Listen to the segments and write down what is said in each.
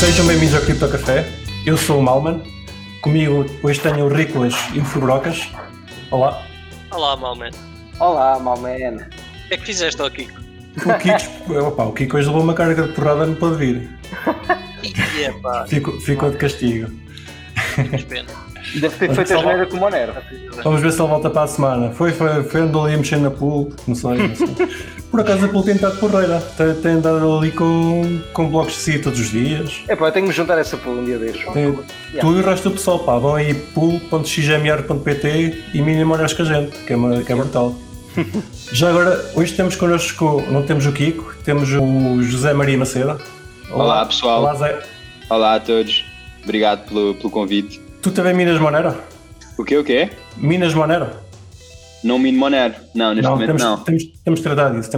Sejam bem-vindos ao Cripto Café. Eu sou o Malman. Comigo hoje tenho o Rickles e o Fubrocas. Olá. Olá, Malman. Olá, Malman. O que é que fizeste ao Kiko? O Kiko hoje levou uma carga de porrada, não pode vir. Ficou de castigo. Deve ter feito a merda com o Monero. Vamos ver se ele volta para a semana. Foi andou ali a mexer na pool, não sei. Por acaso a pool tem estado porreira, tem andado ali com blocos de si todos os dias. É pá, eu tenho que juntar essa pool um dia desses. Tu e o resto do pessoal, pá, vão aí pool.xmr.pt e mínimo olhas com a gente, que é brutal. Já agora, hoje temos connosco, não temos o Kiko, temos o José Maria Maceda. Olá pessoal. Olá Zé. Olá a todos. Obrigado pelo convite. Tu também minas Monero? O quê? Minas Monero? Não mino Monero. Não, neste momento não. Temos tratado disso.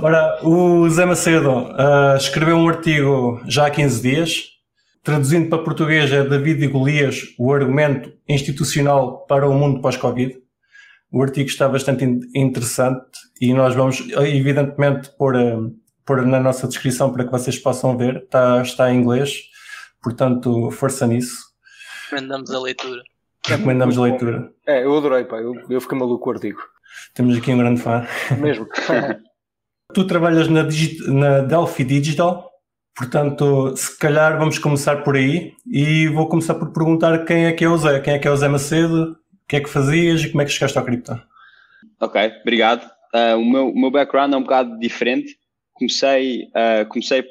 Ora, o Zé Macedo escreveu um artigo já há 15 dias, traduzindo para português é David e Golias, o argumento institucional para o mundo pós-Covid. O artigo está bastante interessante e nós vamos, evidentemente, pôr na nossa descrição para que vocês possam ver. Está em inglês. Portanto, força nisso. Recomendamos a leitura. É, eu adorei, pá. Eu fiquei maluco com o artigo. Temos aqui um grande fã. Mesmo. Tu trabalhas na Delphi Digital, portanto, se calhar vamos começar por aí e vou começar por perguntar quem é que é o Zé Macedo, o que é que fazias e como é que chegaste ao cripto? Ok, obrigado. O meu background é um bocado diferente. Comecei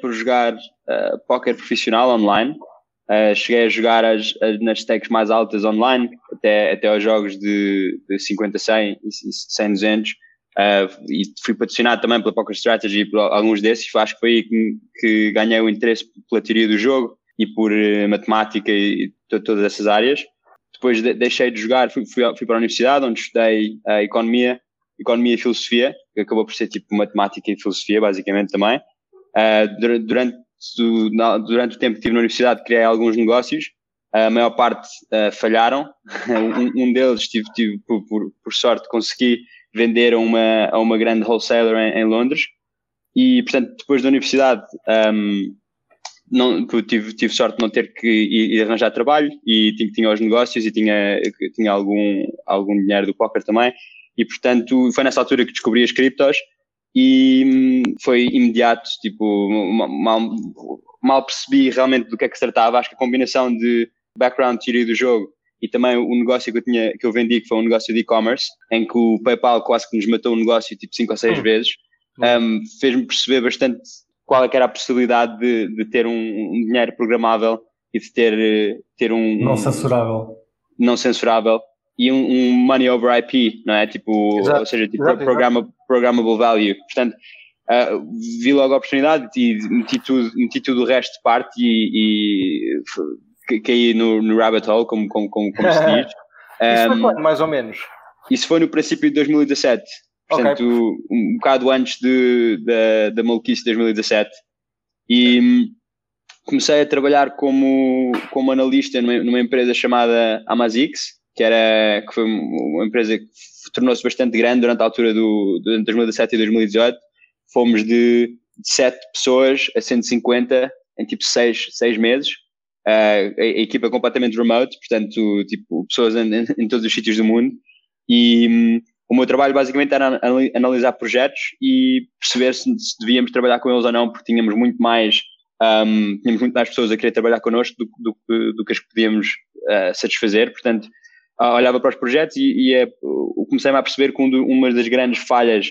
por jogar póquer profissional online, cheguei a jogar nas stakes mais altas online, até aos jogos de 50, 100 e 100, 200, e fui patrocinado também pela Poker Strategy e por alguns desses. Acho que foi aí que ganhei o interesse pela teoria do jogo e por matemática e todas essas áreas. Depois deixei de jogar, fui para a universidade, onde estudei economia e filosofia, que acabou por ser tipo matemática e filosofia, basicamente, também. Durante o tempo que estive na universidade, criei alguns negócios, a maior parte falharam. Um deles, tive por sorte, consegui vender a uma grande wholesaler em Londres. E, portanto, depois da universidade, tive sorte de não ter que ir arranjar trabalho, e tinha os negócios e tinha algum dinheiro do póquer também. E, portanto, foi nessa altura que descobri as criptos e foi imediato, tipo, mal percebi realmente do que é que se tratava. Acho que a combinação de background, teoria do jogo e também o negócio que eu vendi, que foi um negócio de e-commerce, em que o PayPal quase que nos matou o negócio, tipo, 5 ou 6 vezes, fez-me perceber bastante qual é que era a possibilidade de ter um dinheiro programável e de ter um... Não censurável. E um money over IP, não é? Tipo, exato, ou seja, tipo programmable value. Portanto, vi logo a oportunidade e meti tudo o resto de parte e caí no rabbit hole, como se diz. Isso foi mais ou menos? Isso foi no princípio de 2017. Portanto, um bocado antes da maluquice de 2017. E comecei a trabalhar como analista numa empresa chamada Amazix, que foi uma empresa que tornou-se bastante grande durante a altura de 2017 e 2018. Fomos de 7 pessoas a 150 em tipo 6 meses. A equipa completamente remote, portanto, tipo, pessoas em todos os sítios do mundo. E o meu trabalho basicamente era analisar projetos e perceber se devíamos trabalhar com eles ou não, porque tínhamos muito mais pessoas a querer trabalhar connosco do que as que podíamos satisfazer. Portanto, olhava para os projetos e comecei-me a perceber que uma das grandes falhas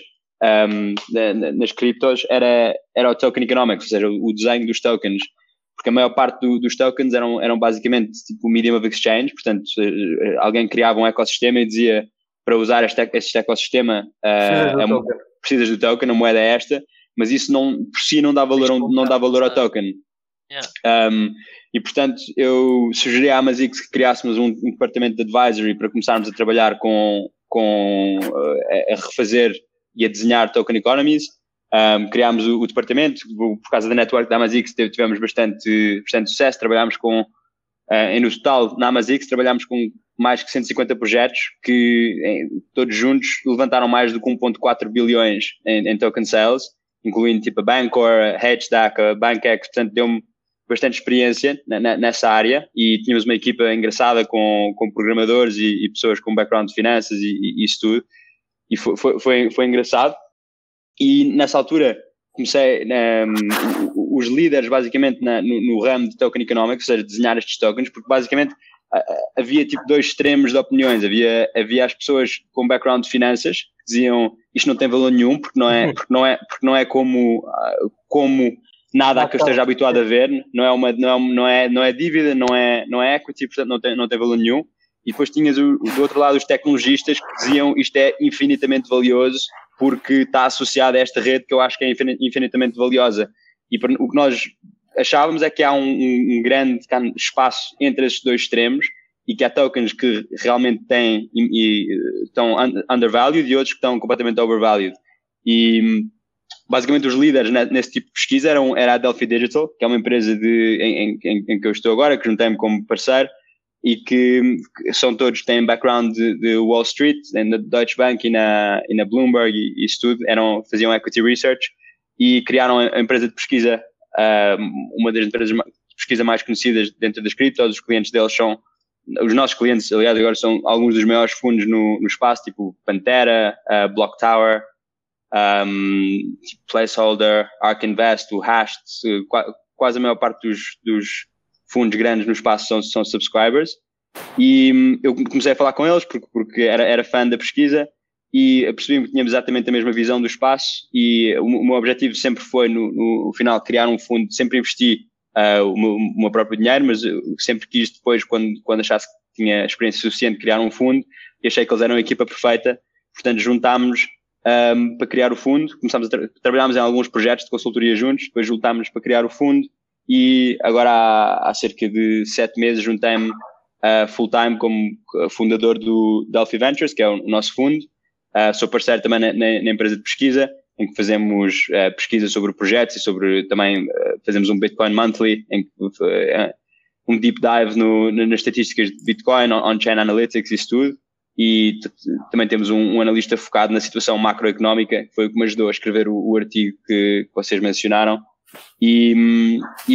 nas criptos era o token economics, ou seja, o desenho dos tokens, porque a maior parte dos tokens eram basicamente tipo medium of exchange. Portanto, alguém criava um ecossistema e dizia: para usar este ecossistema precisas do token, a moeda é esta, mas isso não dá valor ao token. Yeah. E, portanto, eu sugeri à Amazix que criássemos um departamento de advisory para começarmos a trabalhar a refazer e a desenhar token economies. Criámos o departamento. Por causa da network da Amazix tivemos bastante sucesso. Trabalhámos no total, na Amazix, trabalhámos com mais que 150 projetos que, todos juntos, levantaram mais do que 1,4 bilhões em token sales. incluindo tipo a Bancor, Hedgedac, a BankEx, portanto deu-me bastante experiência nessa área e tínhamos uma equipa engraçada com programadores e pessoas com background de finanças e isso tudo, e foi engraçado. E nessa altura comecei, os líderes basicamente no ramo de token economics, ou seja, desenhar estes tokens, porque basicamente havia tipo dois extremos de opiniões. Havia as pessoas com background de finanças que diziam isto não tem valor nenhum porque não é como nada a que eu esteja habituado a ver, não é dívida, não é equity, portanto não tem valor nenhum. E depois tinhas do outro lado os tecnologistas que diziam isto é infinitamente valioso porque está associado a esta rede que eu acho que é infinitamente valiosa. E o que nós achávamos é que há um grande espaço entre esses dois extremos e que há tokens que realmente têm e estão undervalued e outros que estão completamente overvalued. E basicamente os líderes nesse tipo de pesquisa era a Delphi Digital, que é uma empresa em que eu estou agora, que juntei-me como parceiro, e que são todos, têm background de Wall Street, na Deutsche Bank e na Bloomberg e isso tudo, faziam equity research e criaram a empresa de pesquisa, uma das empresas de pesquisa mais conhecidas dentro das criptos. Os clientes deles são, os nossos clientes, aliás, agora são alguns dos maiores fundos no espaço, tipo Pantera, Block Tower, Placeholder, Ark Invest, o Hasht, quase a maior parte dos fundos grandes no espaço são subscribers. E eu comecei a falar com eles porque era fã da pesquisa e percebi que tínhamos exatamente a mesma visão do espaço. E o meu objetivo sempre foi, no final, criar um fundo. Sempre investi o meu próprio dinheiro, mas eu sempre quis depois, quando achasse que tinha experiência suficiente, criar um fundo, e achei que eles eram a equipa perfeita. Portanto, juntámos para criar o fundo. Começámos trabalhámos em alguns projetos de consultoria juntos, depois juntámos para criar o fundo. E agora há cerca de 7 meses juntei-me full-time como fundador do Delphi Ventures, que é o nosso fundo. Sou parceiro também na empresa de pesquisa, em que fazemos pesquisa sobre projetos e sobre também fazemos um Bitcoin Monthly, em que um deep dive nas estatísticas de Bitcoin, on-chain analytics e isso tudo. E também temos um analista focado na situação macroeconómica, que foi o que me ajudou a escrever o artigo que vocês mencionaram. E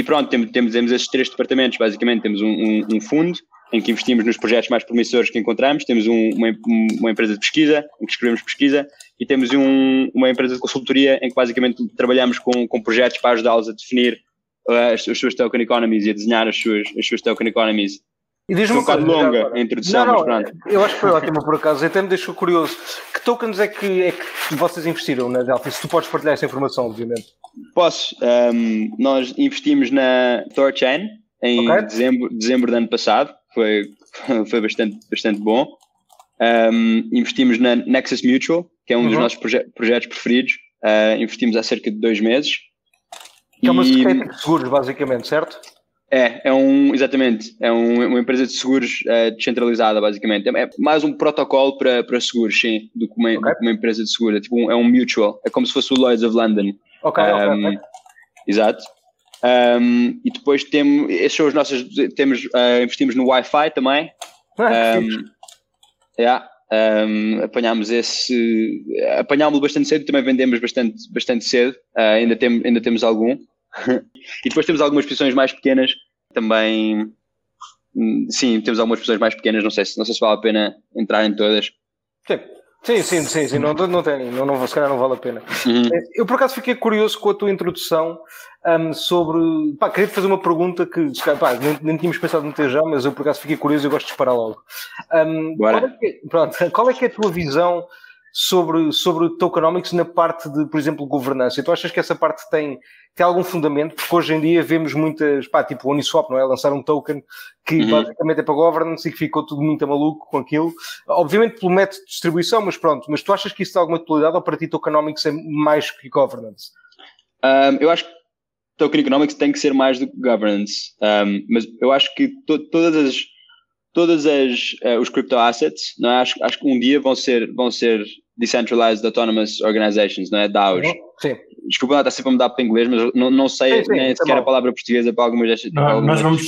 pronto, temos esses 3 departamentos. Basicamente temos um fundo em que investimos nos projetos mais promissores que encontramos, temos uma empresa de pesquisa em que escrevemos pesquisa, e temos uma empresa de consultoria em que basicamente trabalhamos com projetos para ajudá-los a definir as suas token economies e a desenhar as suas token economies. E diz-me uma coisa, longa a introdução, mas pronto. Eu acho que foi ótimo, por acaso. Até me deixou curioso. Que tokens é que vocês investiram na Delphi? Se tu podes partilhar essa informação, obviamente. Posso. Nós investimos na ThorChain em dezembro do ano passado. Foi bastante bom. Investimos na Nexus Mutual, que é um dos nossos projetos preferidos. Investimos há cerca de 2 meses. Que é uma secreta de seguros, basicamente, certo? Exatamente, uma empresa de seguros descentralizada, basicamente. É mais um protocolo para seguros, sim, do que uma empresa de seguros. É, tipo um mutual, é como se fosse o Lloyds of London. Ok. Exato. E depois investimos no Wi-Fi também. Apanhámos bastante cedo, também vendemos bastante cedo, ainda temos algum. E depois temos algumas posições mais pequenas também. Sim, temos algumas posições mais pequenas, não sei se vale a pena entrar em todas. Sim. Não, se calhar não vale a pena. Eu por acaso fiquei curioso com a tua introdução sobre... queria te fazer uma pergunta que nem tínhamos pensado meter já, mas eu por acaso fiquei curioso e gosto de disparar logo. Qual é que é a tua visão sobre tokenomics na parte de, por exemplo, governança? E tu achas que essa parte tem algum fundamento? Porque hoje em dia vemos muitas, tipo o Uniswap, não é? Lançaram um token que basicamente é para governance e que ficou tudo muito maluco com aquilo. Obviamente pelo método de distribuição, mas pronto. Mas tu achas que isso tem alguma utilidade ou para ti tokenomics é mais que governance? Eu acho que token economics tem que ser mais do que governance. Mas eu acho que os crypto assets, não é? Acho que um dia vão ser Decentralized Autonomous Organizations, não é? DAOs. Sim. Desculpa, está sempre a mudar para inglês, mas não sei nem sequer a palavra portuguesa para algumas destas. Nós vamos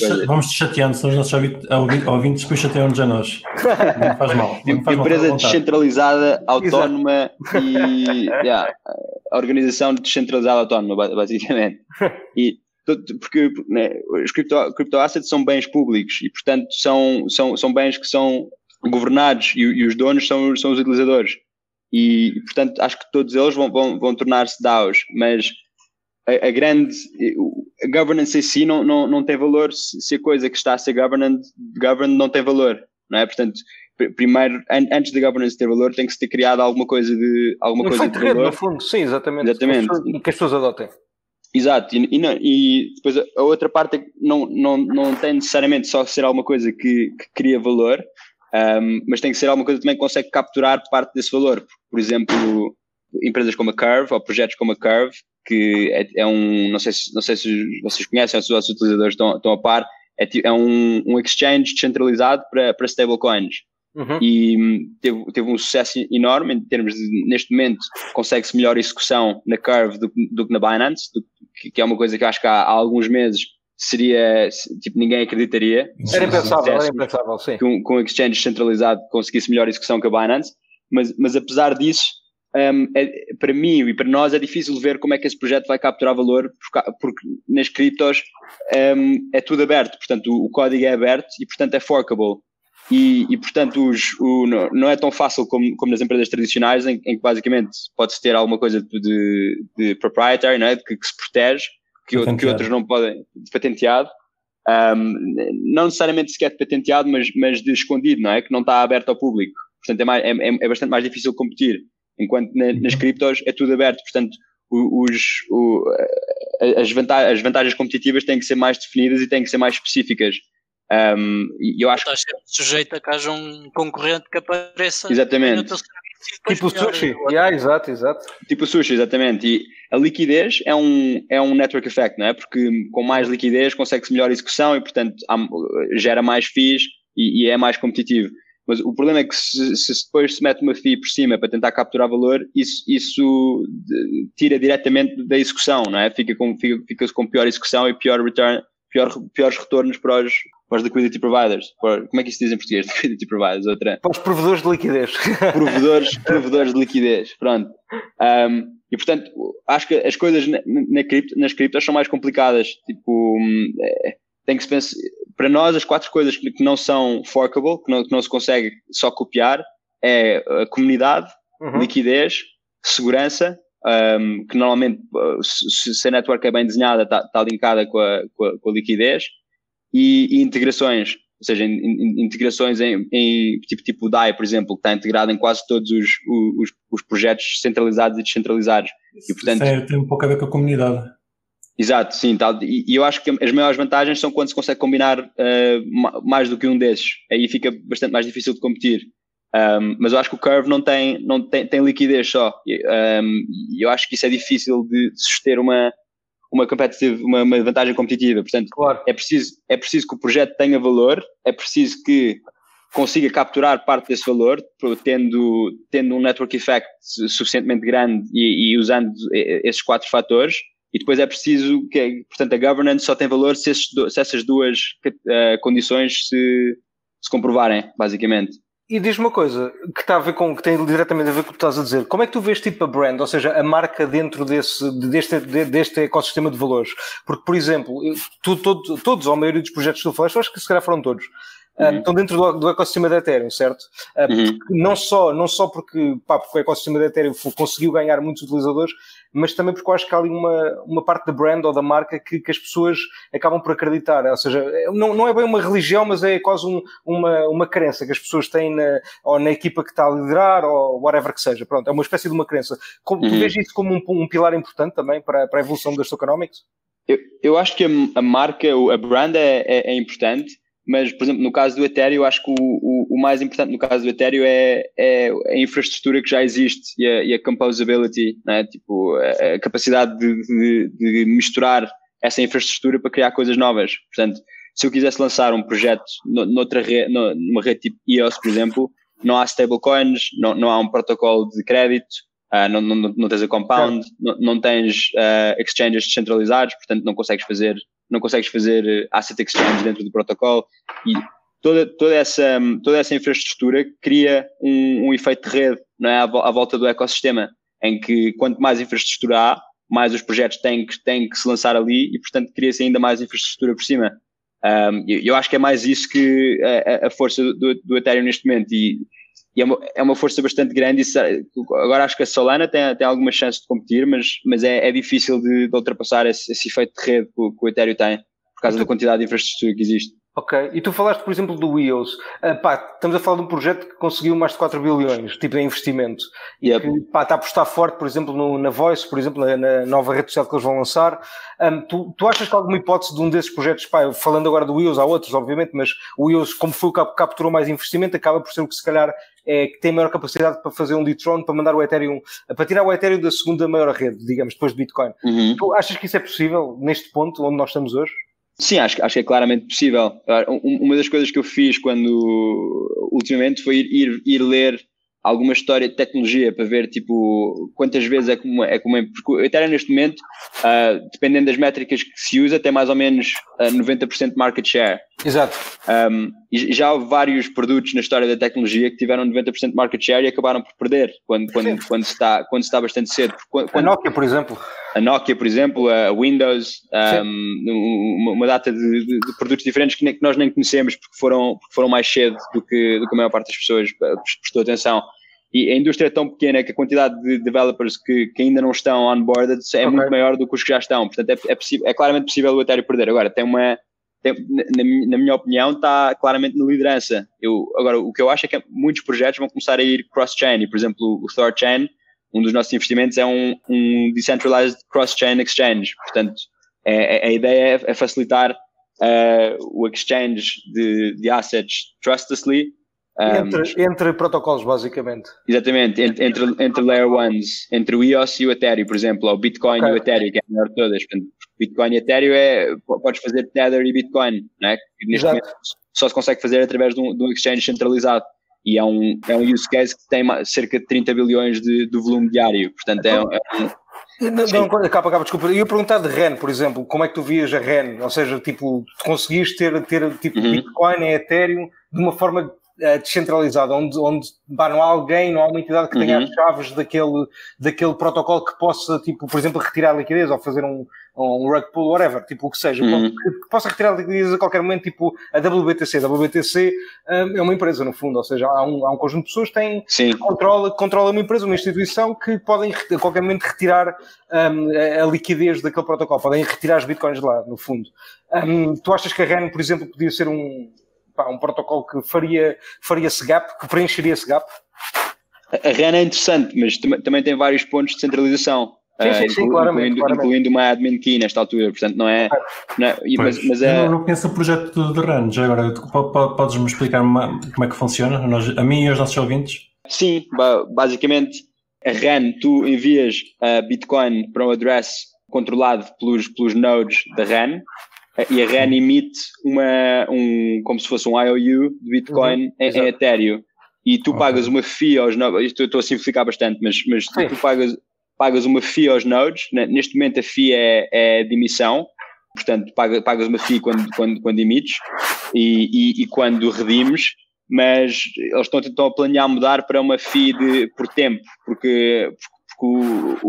te chateando, senão os nossos ouvintes depois chateiam-nos a nós. Não faz mal. Empresa descentralizada, autónoma e a organização descentralizada autónoma, basicamente. E, porque né, os cryptoassets são bens públicos e, portanto, são bens que são governados e os donos são os utilizadores. E, portanto, acho que todos eles vão tornar-se DAOs, mas a governance em si não tem valor se a coisa que está a ser governed não tem valor, não é? Portanto, primeiro, antes da governance ter valor, tem que se ter criado alguma coisa de valor. No fundo, sim, exatamente. E que as pessoas adotem. Exato, e depois a outra parte não tem necessariamente só ser alguma coisa que cria valor, mas tem que ser alguma coisa também que consegue capturar parte desse valor. Por exemplo, empresas como a Curve ou projetos como a Curve, que é um, não sei se vocês conhecem ou se os utilizadores estão a par, é um exchange descentralizado para stablecoins. Uhum. E teve um sucesso enorme em termos de, neste momento, consegue-se melhor execução na Curve do que na Binance, que é uma coisa que eu acho que há alguns meses seria, tipo, ninguém acreditaria. Era impensável, sim. Que um exchange descentralizado conseguisse melhor execução que a Binance, mas apesar disso, para mim e para nós é difícil ver como é que esse projeto vai capturar valor, porque nas criptos é tudo aberto, portanto o código é aberto e portanto é forkable. E portanto não é tão fácil como nas empresas tradicionais em que basicamente pode-se ter alguma coisa de proprietary, não é? que se protege, que outros não podem, de patenteado, não necessariamente sequer de patenteado, mas de escondido, não é? Que não está aberto ao público, portanto é bastante mais difícil competir, enquanto nas criptos é tudo aberto, portanto as vantagens competitivas têm que ser mais definidas e têm que ser mais específicas. Eu acho que estás sempre sujeito a que haja um concorrente que apareça. Exatamente. Tipo o sushi. Yeah, exato. Tipo o sushi, exatamente. E a liquidez é um network effect, não é? Porque com mais liquidez consegue-se melhor execução e, portanto, gera mais fees e é mais competitivo. Mas o problema é que se depois se mete uma fee por cima para tentar capturar valor, isso tira diretamente da execução, não é? Fica-se com pior execução e pior return. Piores retornos para os liquidity providers. Como é que isso diz em português? Liquidity providers? Para os provedores de liquidez. Provedores de liquidez, pronto. E, portanto, acho que as coisas nas criptas são mais complicadas. Tipo, tem que se pensar... Para nós, as quatro coisas que não são forkable, que não se consegue só copiar, é a comunidade, liquidez, segurança... que normalmente, se a network é bem desenhada, está linkada com a liquidez, e integrações, ou seja, integrações em tipo o DAI, por exemplo, que está integrado em quase todos os projetos centralizados e descentralizados. E, portanto, tem um pouco a ver com a comunidade. Exato, sim. E eu acho que as maiores vantagens são quando se consegue combinar mais do que um desses. Aí fica bastante mais difícil de competir. Mas eu acho que o Curve não tem liquidez só, e eu acho que isso é difícil de suster uma vantagem competitiva, portanto, claro. É preciso que o projeto tenha valor, é preciso que consiga capturar parte desse valor, tendo um network effect suficientemente grande e usando esses quatro fatores, e depois é preciso que, portanto, a governance só tem valor se essas duas condições se comprovarem, basicamente. E diz-me uma coisa, que tem diretamente a ver com o que estás a dizer. Como é que tu vês tipo a brand, ou seja, a marca dentro deste ecossistema de valores? Porque, por exemplo, todos, ou a maioria dos projetos que tu falaste, acho que se calhar foram todos, estão dentro do ecossistema da Ethereum, certo? Não só porque o ecossistema da Ethereum conseguiu ganhar muitos utilizadores, mas também porque eu acho que há ali uma parte da brand ou da marca que as pessoas acabam por acreditar. Ou seja, não é bem uma religião, mas é quase uma crença que as pessoas têm ou na equipa que está a liderar ou whatever que seja. Pronto, é uma espécie de uma crença. Tu vês isso como um pilar importante também para a evolução do tokenomics? Eu acho que a marca, a brand é importante. Mas, por exemplo, no caso do Ethereum, eu acho que o mais importante no caso do Ethereum é a infraestrutura que já existe e a composability, né? Tipo, a capacidade de misturar essa infraestrutura para criar coisas novas. Portanto, se eu quisesse lançar um projeto numa rede tipo EOS, por exemplo, não há stablecoins, não há um protocolo de crédito, não tens a compound, não tens exchanges descentralizados, portanto não consegues fazer asset exchange dentro do protocolo, e toda essa infraestrutura cria um efeito de rede, não é, à volta do ecossistema, em que quanto mais infraestrutura há, mais os projetos têm que se lançar ali e, portanto, cria-se ainda mais infraestrutura por cima. Eu acho que é mais isso que a força do Ethereum neste momento, e é uma força bastante grande. Agora acho que a Solana tem alguma chance de competir, mas é difícil de ultrapassar esse efeito de rede que o Ethereum tem, por causa da quantidade de infraestrutura que existe. Ok, e tu falaste, por exemplo, do Wheels. Estamos a falar de um projeto que conseguiu mais de 4 bilhões, tipo de investimento. Yep. E que, está a apostar forte, por exemplo, na Voice, por exemplo, na nova rede social que eles vão lançar. Tu achas que há alguma hipótese de um desses projetos, falando agora do Wheels, há outros, obviamente, mas o Wheels, como foi o que capturou mais investimento, acaba por ser o que se calhar que tem maior capacidade para fazer um dethrone, para mandar o Ethereum, para tirar o Ethereum da segunda maior rede, digamos, depois do Bitcoin. Uhum. Tu achas que isso é possível, neste ponto, onde nós estamos hoje? Sim, acho que é claramente possível. Uma das coisas que eu fiz ultimamente foi ir ler alguma história de tecnologia para ver, quantas vezes porque o Ethereum neste momento, dependendo das métricas que se usa, tem mais ou menos 90% de market share. Exato. E já houve vários produtos na história da tecnologia que tiveram 90% de market share e acabaram por perder quando se está bastante cedo. A Nokia, por exemplo. A Nokia, por exemplo, a Windows, uma data de produtos diferentes que nós nem conhecemos porque foram mais cedo do que a maior parte das pessoas prestou atenção. E a indústria é tão pequena que a quantidade de developers que ainda não estão onboarded é muito maior do que os que já estão. Portanto, é claramente possível o Ethereum perder. Agora, na minha opinião, está claramente na liderança. Agora, o que eu acho é que muitos projetos vão começar a ir cross-chain. E, por exemplo, o ThorChain, um dos nossos investimentos, é um decentralized cross-chain exchange. Portanto, a ideia é facilitar o exchange de assets trustlessly. Entre protocolos, basicamente. Exatamente, entre layer ones, entre o EOS e o Ethereum, por exemplo, ou o Bitcoin e o Ethereum, que é a melhor de todas. Bitcoin e Ethereum podes fazer Tether e Bitcoin, né? Neste momento só se consegue fazer através de um exchange centralizado, e é um use case que tem cerca de 30 bilhões de volume diário, portanto Desculpa, eu ia perguntar de Ren, por exemplo, como é que tu vias a Ren, ou seja, conseguiste ter Bitcoin e Ethereum de uma forma descentralizada, onde não há uma entidade que tenha as chaves daquele protocolo que possa, por exemplo, retirar liquidez ou fazer um rug pull, whatever, o que seja, que possa retirar liquidez a qualquer momento, a WBTC. A WBTC é uma empresa, no fundo, ou seja, há um conjunto de pessoas que controla uma empresa, uma instituição, que podem a qualquer momento retirar a liquidez daquele protocolo, podem retirar os bitcoins de lá, no fundo. Tu achas que a REN, por exemplo, podia ser um protocolo que faria esse gap, que preencheria esse gap? A REN é interessante, mas também tem vários pontos de centralização. Sim, claramente. Incluindo uma admin key nesta altura, portanto não é mas é... Eu não conheço o projeto de REN, já agora, podes-me explicar como é que funciona, a mim e aos nossos ouvintes? Sim, basicamente a REN, tu envias Bitcoin para um address controlado pelos nodes da REN, e a REN emite como se fosse um IOU de Bitcoin em Ethereum, e tu pagas uma fee aos nodes. Estou a simplificar bastante, mas tu pagas uma fee aos nodes. Neste momento a fee é de emissão, portanto pagas uma fee quando emites e quando redimes, mas eles estão a planear mudar para uma fee por tempo, porque o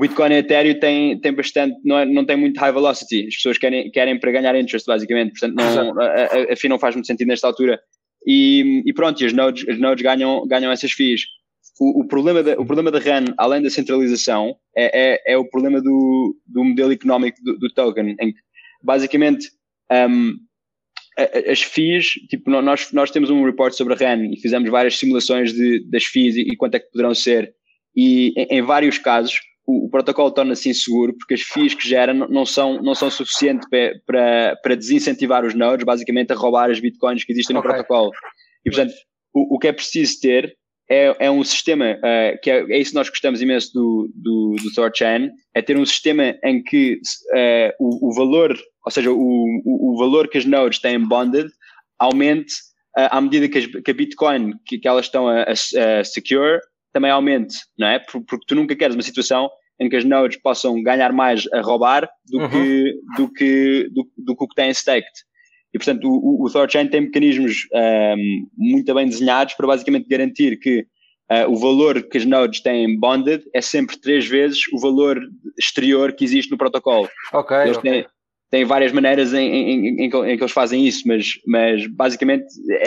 Bitcoin e o Ethereum tem bastante, não tem muito high velocity. As pessoas querem para ganhar interest, basicamente, portanto a fee não faz muito sentido nesta altura, e pronto, e as nodes ganham essas fees. O problema da REN, além da centralização, é o problema do modelo económico do token, em que basicamente as fees, nós temos um report sobre a REN e fizemos várias simulações das fees e quanto é que poderão ser, e em vários casos o protocolo torna-se inseguro porque as fees que geram não são suficientes para desincentivar os nodes, basicamente, a roubar as bitcoins que existem no protocolo. E, portanto, o que é preciso ter é um sistema, que é isso que nós gostamos imenso do ThorChain, é ter um sistema em que o valor, ou seja, o valor que as nodes têm bonded aumente à medida que a Bitcoin que elas estão a secure também aumente, não é? Porque tu nunca queres uma situação em que as nodes possam ganhar mais a roubar do que o que têm staked. E, portanto, o ThorChain tem mecanismos muito bem desenhados para basicamente garantir que O valor que as nodes têm bonded é sempre 3 vezes o valor exterior que existe no protocolo. Ok. Eles têm várias maneiras em que eles fazem isso, mas basicamente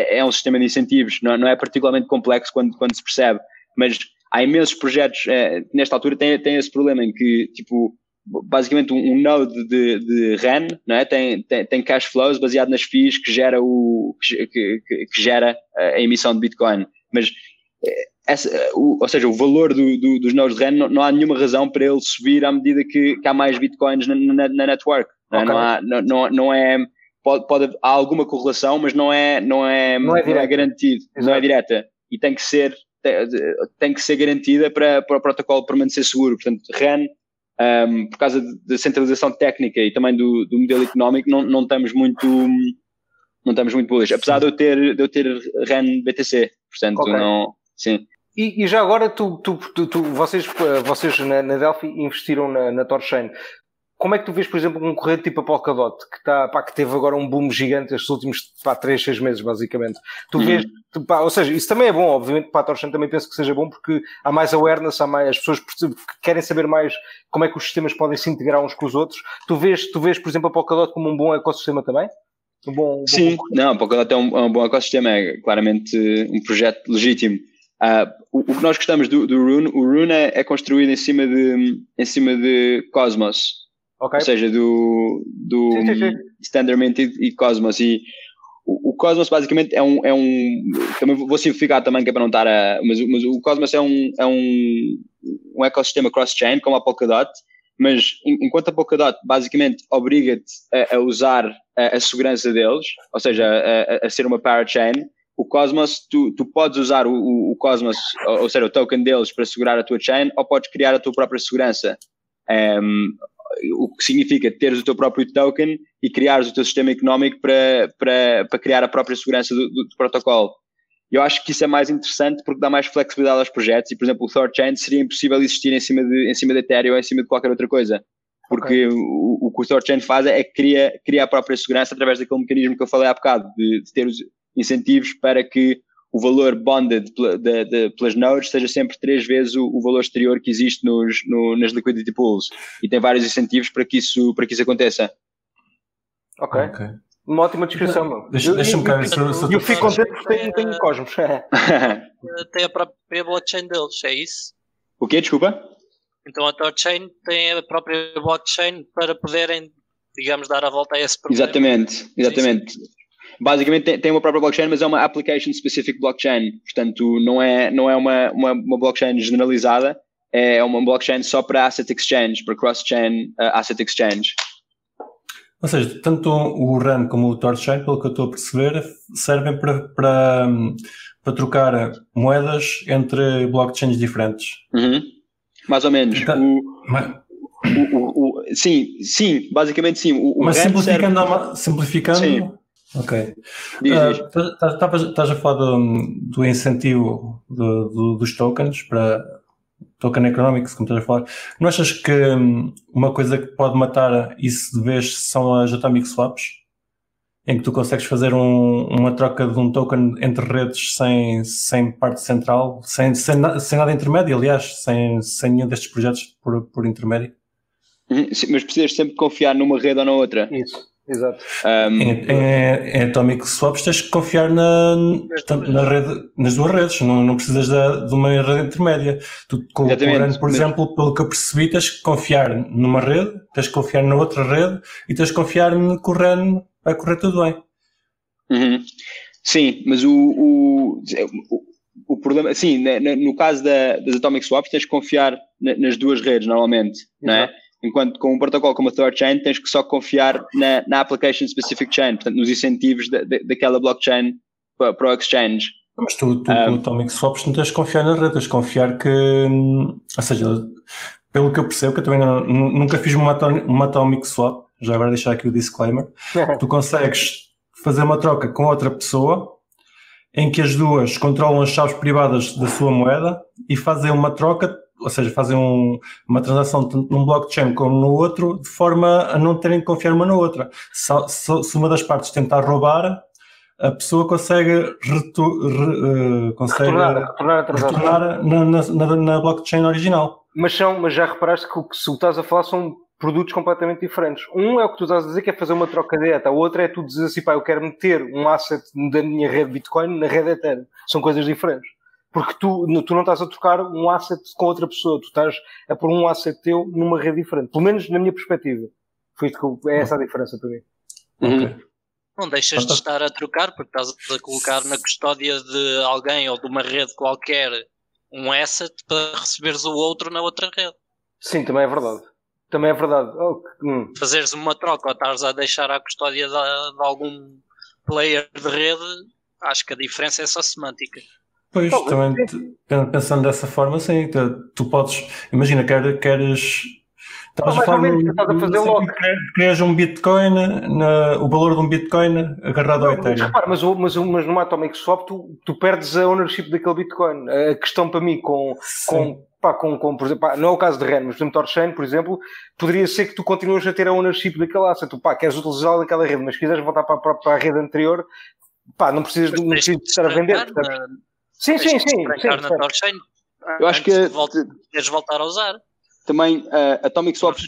é um sistema de incentivos, não é particularmente complexo quando se percebe, mas há imensos projetos que nesta altura têm esse problema em que, tipo, basicamente um node de Ren, não é? tem cash flows baseado nas fees que gera a emissão de Bitcoin, mas ou seja, o valor dos nodes de Ren não há nenhuma razão para ele subir à medida que há mais Bitcoins na network, não é? Okay. Há alguma correlação, mas não é garantido. Exato. Não é direta e tem que ser garantida para o protocolo permanecer seguro. Portanto, Ren, por causa da centralização técnica e também do modelo económico, não estamos muito bullish, apesar de eu ter REN BTC, portanto, okay. Não, sim. E já agora, vocês na Delphi investiram na ThorChain. Como é que tu vês, por exemplo, um concorrente tipo a Polkadot, que teve agora um boom gigante estes últimos 3-6 meses, basicamente? Tu vês, ou seja, isso também é bom, obviamente, para a ThorChain também penso que seja bom, porque há mais awareness, as pessoas que querem saber mais como é que os sistemas podem se integrar uns com os outros. Tu vês, por exemplo, a Polkadot como um bom ecossistema também? Sim, não, Polkadot é um bom ecossistema, é claramente um projeto legítimo. O que nós gostamos do Rune, o Rune é construído em cima de Cosmos, okay. Ou seja, do Standard Mint e Cosmos, e o Cosmos basicamente é um também vou simplificar também, que é para não estar mas o Cosmos é um ecossistema cross-chain, como a Polkadot. Mas enquanto a Polkadot basicamente obriga-te a usar a segurança deles, ou seja, a ser uma parachain, o Cosmos, tu podes usar o Cosmos, ou seja, o token deles para segurar a tua chain, ou podes criar a tua própria segurança. O que significa teres o teu próprio token e criares o teu sistema económico para criar a própria segurança do protocolo. Eu acho que isso é mais interessante porque dá mais flexibilidade aos projetos e, por exemplo, o ThorChain seria impossível existir em cima de Ethereum ou em cima de qualquer outra coisa, porque okay. o que o ThorChain faz é que cria a própria segurança através daquele mecanismo que eu falei há bocado, de ter os incentivos para que o valor bonded pelas nodes seja sempre 3 vezes o valor exterior que existe nas liquidity pools, e tem vários incentivos para que isso aconteça. Ok. Uma ótima descrição, mano. Deixa-me cá. Eu fico contente porque tenho Cosmos. Tem a própria blockchain deles, é isso? O quê? Desculpa? Então a ThorChain tem a própria blockchain para poderem, digamos, dar a volta a esse problema. Exatamente. Sim. Basicamente tem uma própria blockchain, mas é uma application-specific blockchain. Portanto, não é uma blockchain generalizada, é uma blockchain só para asset exchange, para cross-chain asset exchange. Ou seja, tanto o Ren como o ThorChain, pelo que eu estou a perceber, servem para trocar moedas entre blockchains diferentes. Uhum. Mais ou menos. Então, sim, basicamente sim. Mas Ren simplificando... Sim. Ok. Estás a falar do incentivo dos tokens para... Token Economics, como estás a falar. Não achas que uma coisa que pode matar isso de vez são as Atomic Swaps? Em que tu consegues fazer uma troca de um token entre redes sem parte central, sem nada intermédio, aliás, sem nenhum destes projetos por intermédio? Sim, mas precisas sempre confiar numa rede ou na outra. Isso, exato. Em Atomic Swaps tens que confiar na rede, nas duas redes, não precisas de uma rede intermédia. Tu, por exemplo, pelo que eu percebi, tens que confiar numa rede, tens que confiar na outra rede e tens que confiar que o REN vai correr tudo bem. Uhum. Sim, mas o problema, sim, no caso das Atomic Swaps tens que confiar nas duas redes normalmente, não é? Enquanto com um protocolo como a ThorChain tens que só confiar na application specific chain, portanto nos incentivos daquela blockchain para o exchange. Mas tu Atomic Swaps não tens de confiar na rede, tens de confiar que, ou seja, pelo que eu percebo, que eu também nunca fiz uma Atomic Swap, já agora deixar aqui o disclaimer, tu consegues fazer uma troca com outra pessoa em que as duas controlam as chaves privadas da sua moeda e fazem uma troca. Ou seja, fazem uma transação tanto num blockchain como no outro, de forma a não terem que confiar uma na outra. Se uma das partes tentar roubar, a pessoa consegue retornar na blockchain original. Mas já reparaste que o que estás a falar são produtos completamente diferentes. Um é o que tu estás a dizer, que é fazer uma troca direta. O outro é tu dizer assim, pá, eu quero meter um asset da minha rede Bitcoin na rede Ethereum. São coisas diferentes. Porque tu não estás a trocar um asset com outra pessoa. Tu estás a pôr um asset teu numa rede diferente. Pelo menos na minha perspectiva. É essa a diferença para mim. Uhum. Okay. Não deixas de estar a trocar, porque estás a colocar na custódia de alguém ou de uma rede qualquer um asset para receberes o outro na outra rede. Sim, também é verdade. Também é verdade. Oh, fazeres uma troca ou estares a deixar à custódia de algum player de rede, acho que a diferença é só semântica. Pois, oh, também pensando dessa forma, sim, tu podes, imagina, queres... Estás a fazer logo. Crias um Bitcoin, o valor de um Bitcoin agarrado ao Ethereum. Repara, mas numa Atomic Swap tu perdes a ownership daquele Bitcoin. A questão para mim por exemplo, pá, não é o caso de Ren, mas por exemplo, ThorChain, por exemplo, poderia ser que tu continuas a ter a ownership daquele asset. Tu, pá, queres utilizá-lo naquela rede, mas se quiseres voltar para a rede anterior, pá, não precisas de estar a vender. Sim. Na ThorChain, eu acho que podes voltar a usar. Também Atomic Swaps,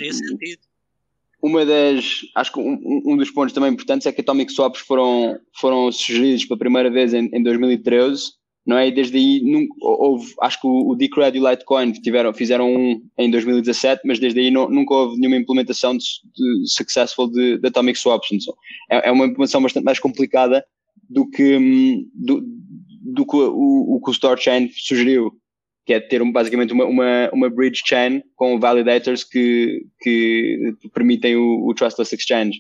acho que um dos pontos também importantes é que Atomic Swaps foram sugeridos pela primeira vez em 2013, não é? E desde aí nunca houve, acho que o Decred e o Litecoin fizeram um em 2017, mas desde aí nunca houve nenhuma implementação de successful de Atomic Swaps. Então, é uma implementação bastante mais complicada do que o ThorChain sugeriu, que é ter basicamente uma bridge chain com validators que permitem o Trustless Exchange.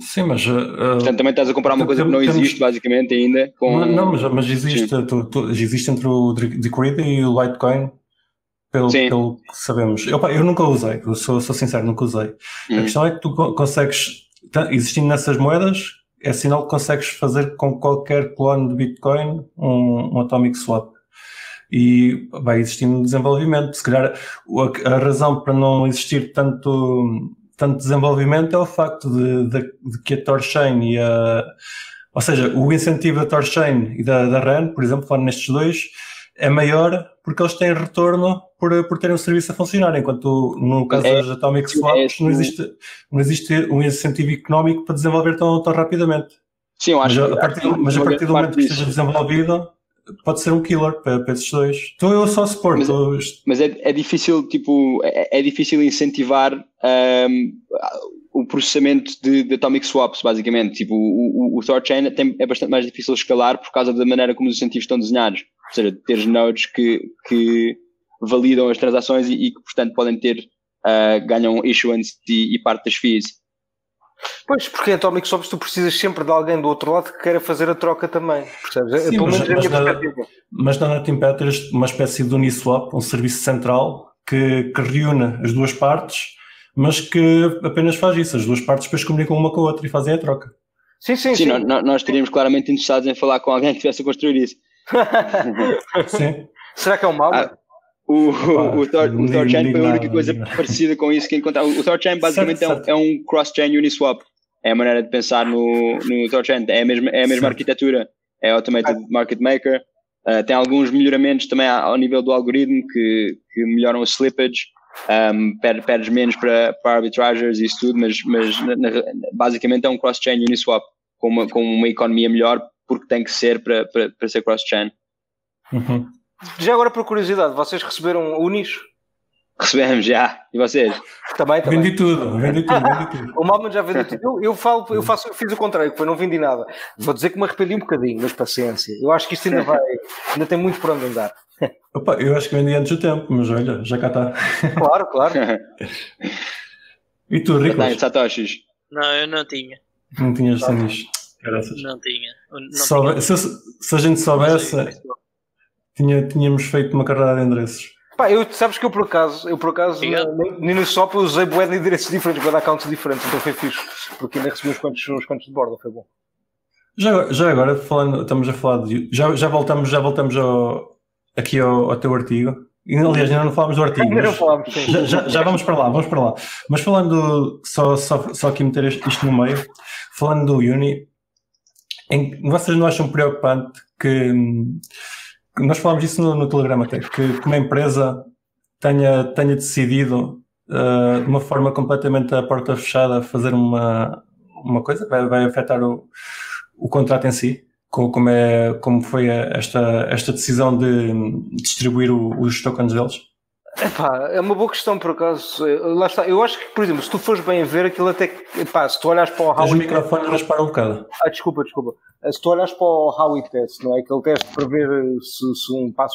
Sim, mas... portanto, também estás a comprar uma coisa que não existe basicamente ainda. Mas existe, existe entre o Decred e o Litecoin, pelo que sabemos. Eu nunca usei, sou sincero, nunca usei. A questão é que tu consegues, existindo nessas moedas, é sinal que consegues fazer com qualquer clone de Bitcoin um Atomic Swap. E vai existindo desenvolvimento. Se calhar a razão para não existir tanto desenvolvimento é o facto de que a ThorChain e a... Ou seja, o incentivo da ThorChain e da Ren, por exemplo, falando nestes dois, é maior porque eles têm retorno por terem o serviço a funcionar, enquanto no caso das Atomic Swaps não existe um incentivo económico para desenvolver tão rapidamente. Sim, eu acho. Mas a partir do momento que esteja desenvolvido... Pode ser um killer para esses dois. Então eu só suporto. Mas é difícil, tipo, é difícil incentivar o processamento de Atomic Swaps, basicamente. Tipo, o ThorChain é bastante mais difícil escalar por causa da maneira como os incentivos estão desenhados. Ou seja, teres nodes que validam as transações e que, portanto, podem ganham issuance e parte das fees. Pois, porque em Atomic Swaps tu precisas sempre de alguém do outro lado que queira fazer a troca também, percebes? Sim, mas nada te impede ter uma espécie de Uniswap, um serviço central que reúne as duas partes, mas que apenas faz isso. As duas partes depois comunicam uma com a outra e fazem a troca. Sim. Nós estaríamos claramente interessados em falar com alguém que estivesse a construir isso. Sim. Será que é um mal? O ThorChain foi a única coisa parecida com isso que encontrei. O ThorChain basicamente é um cross-chain Uniswap. É a maneira de pensar no ThorChain. É a mesma arquitetura. É Automated Market Maker. Tem alguns melhoramentos também ao nível do algoritmo que melhoram o slippage. Perdes menos para arbitragers e isso tudo, mas basicamente é um cross-chain Uniswap com uma economia melhor porque tem que ser para ser cross-chain. Uhum. Já agora, por curiosidade, vocês receberam o nicho? Recebemos, já. E vocês? Também. Vendi tudo. O Malman já vendeu tudo. Eu fiz o contrário, que foi não vendi nada. Vou dizer que me arrependi um bocadinho, mas paciência. Eu acho que isto ainda tem muito por onde andar. Opa, eu acho que vendi antes do tempo, mas olha, já cá está. Claro. E tu, Rickles? Satoshis? Não, eu não tinha. Não tinhas esse nicho? Graças. Não tinha. Se a gente soubesse... Tínhamos feito uma carrada de endereços. Pá, sabes que eu por acaso no Uniswap usei bué de endereços diferentes, bué de accounts diferentes, então foi fixe, porque ainda recebi uns quantos de borda, foi bom. Já agora, estamos a falar de... Já voltamos aqui ao teu artigo. E, aliás, ainda não falámos do artigo. Ainda não falámos, sim. Já vamos para lá. Mas falando, só aqui meter isto no meio, falando do Uni, Vocês não acham preocupante que, nós falámos isso no Telegram até, que uma empresa tenha decidido de uma forma completamente à porta fechada fazer uma coisa que vai afetar o contrato em si, como foi esta decisão de distribuir os tokens deles? Epá, é uma boa questão, por acaso. Lá está. Eu acho que, por exemplo, se tu fores bem a ver aquilo, até que, epá, se tu olhas para o How It Tests... Os microfones rasparam um bocado. Ah, desculpa. Se tu olhas para o How It Tests, não é? Aquele teste para ver se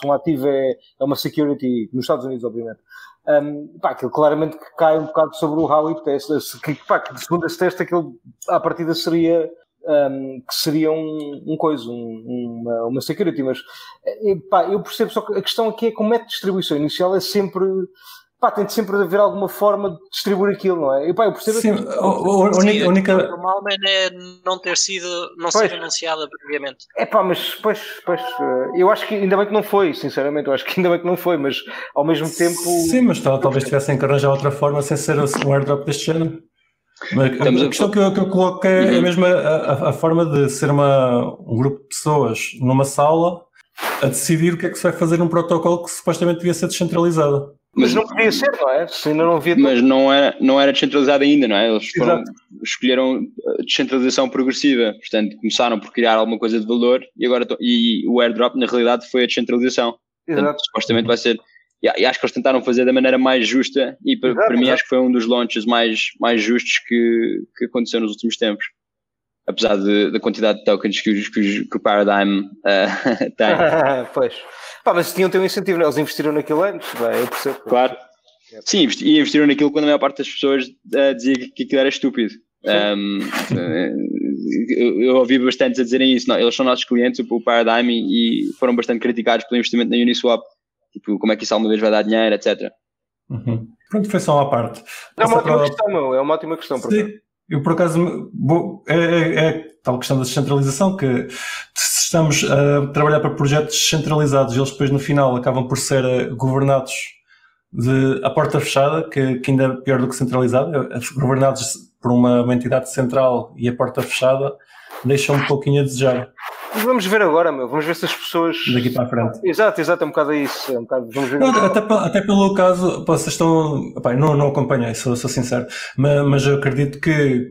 um ativo é uma security, nos Estados Unidos, obviamente. Pá, aquilo claramente que cai um bocado sobre o How It Tests. Que segundo esse teste, aquilo à partida seria... uma security, mas pá, eu percebo, só que a questão aqui é que o método de distribuição inicial é sempre, pá, tem de sempre haver alguma forma de distribuir aquilo, não é? E, pá, eu percebo. Sim, que a única forma é não ter sido, não pois, ser anunciada previamente. É pá, mas pois, eu acho que ainda bem que não foi, sinceramente, eu acho que ainda bem que não foi, mas ao mesmo tempo... Sim, mas talvez tivessem que arranjar outra forma sem ser um airdrop deste género. Mas a questão que eu coloco é mesmo a forma de ser um grupo de pessoas numa sala a decidir o que é que se vai fazer num protocolo que supostamente devia ser descentralizado. Mas não podia ser, não é? Se ainda não havia... Mas não era descentralizado ainda, não é? Eles escolheram descentralização progressiva, portanto começaram por criar alguma coisa de valor e o airdrop na realidade foi a descentralização. Exato. Portanto, supostamente vai ser... E acho que eles tentaram fazer da maneira mais justa e para mim acho que foi um dos launches mais justos que aconteceu nos últimos tempos, apesar da quantidade de tokens que o Paradigm tem. Pois. Pá, mas tinham um incentivo, não? Eles investiram naquilo antes, bem, eu percebo. Claro. Sim, investiram naquilo quando a maior parte das pessoas dizia que aquilo era estúpido. Eu ouvi bastantes a dizerem isso. Não, eles são nossos clientes, o Paradigm, e foram bastante criticados pelo investimento na Uniswap. Tipo, como é que isso alguma vez vai dar dinheiro, etc. Uhum. Pronto, foi só uma parte. É uma ótima questão, meu. É uma ótima questão. Sim, eu por acaso... É tal questão da descentralização que se estamos a trabalhar para projetos descentralizados, eles depois no final acabam por ser governados à porta fechada, que ainda é pior do que centralizado. Governados por uma entidade central e a porta fechada deixam um pouquinho a desejar. Vamos ver agora, meu. Vamos ver se as pessoas... Daqui para a frente. Exato. É um bocado isso. É um bocado... Vamos ver. Até pelo caso, vocês estão... Pai, não acompanhei, sou sincero. Mas eu acredito que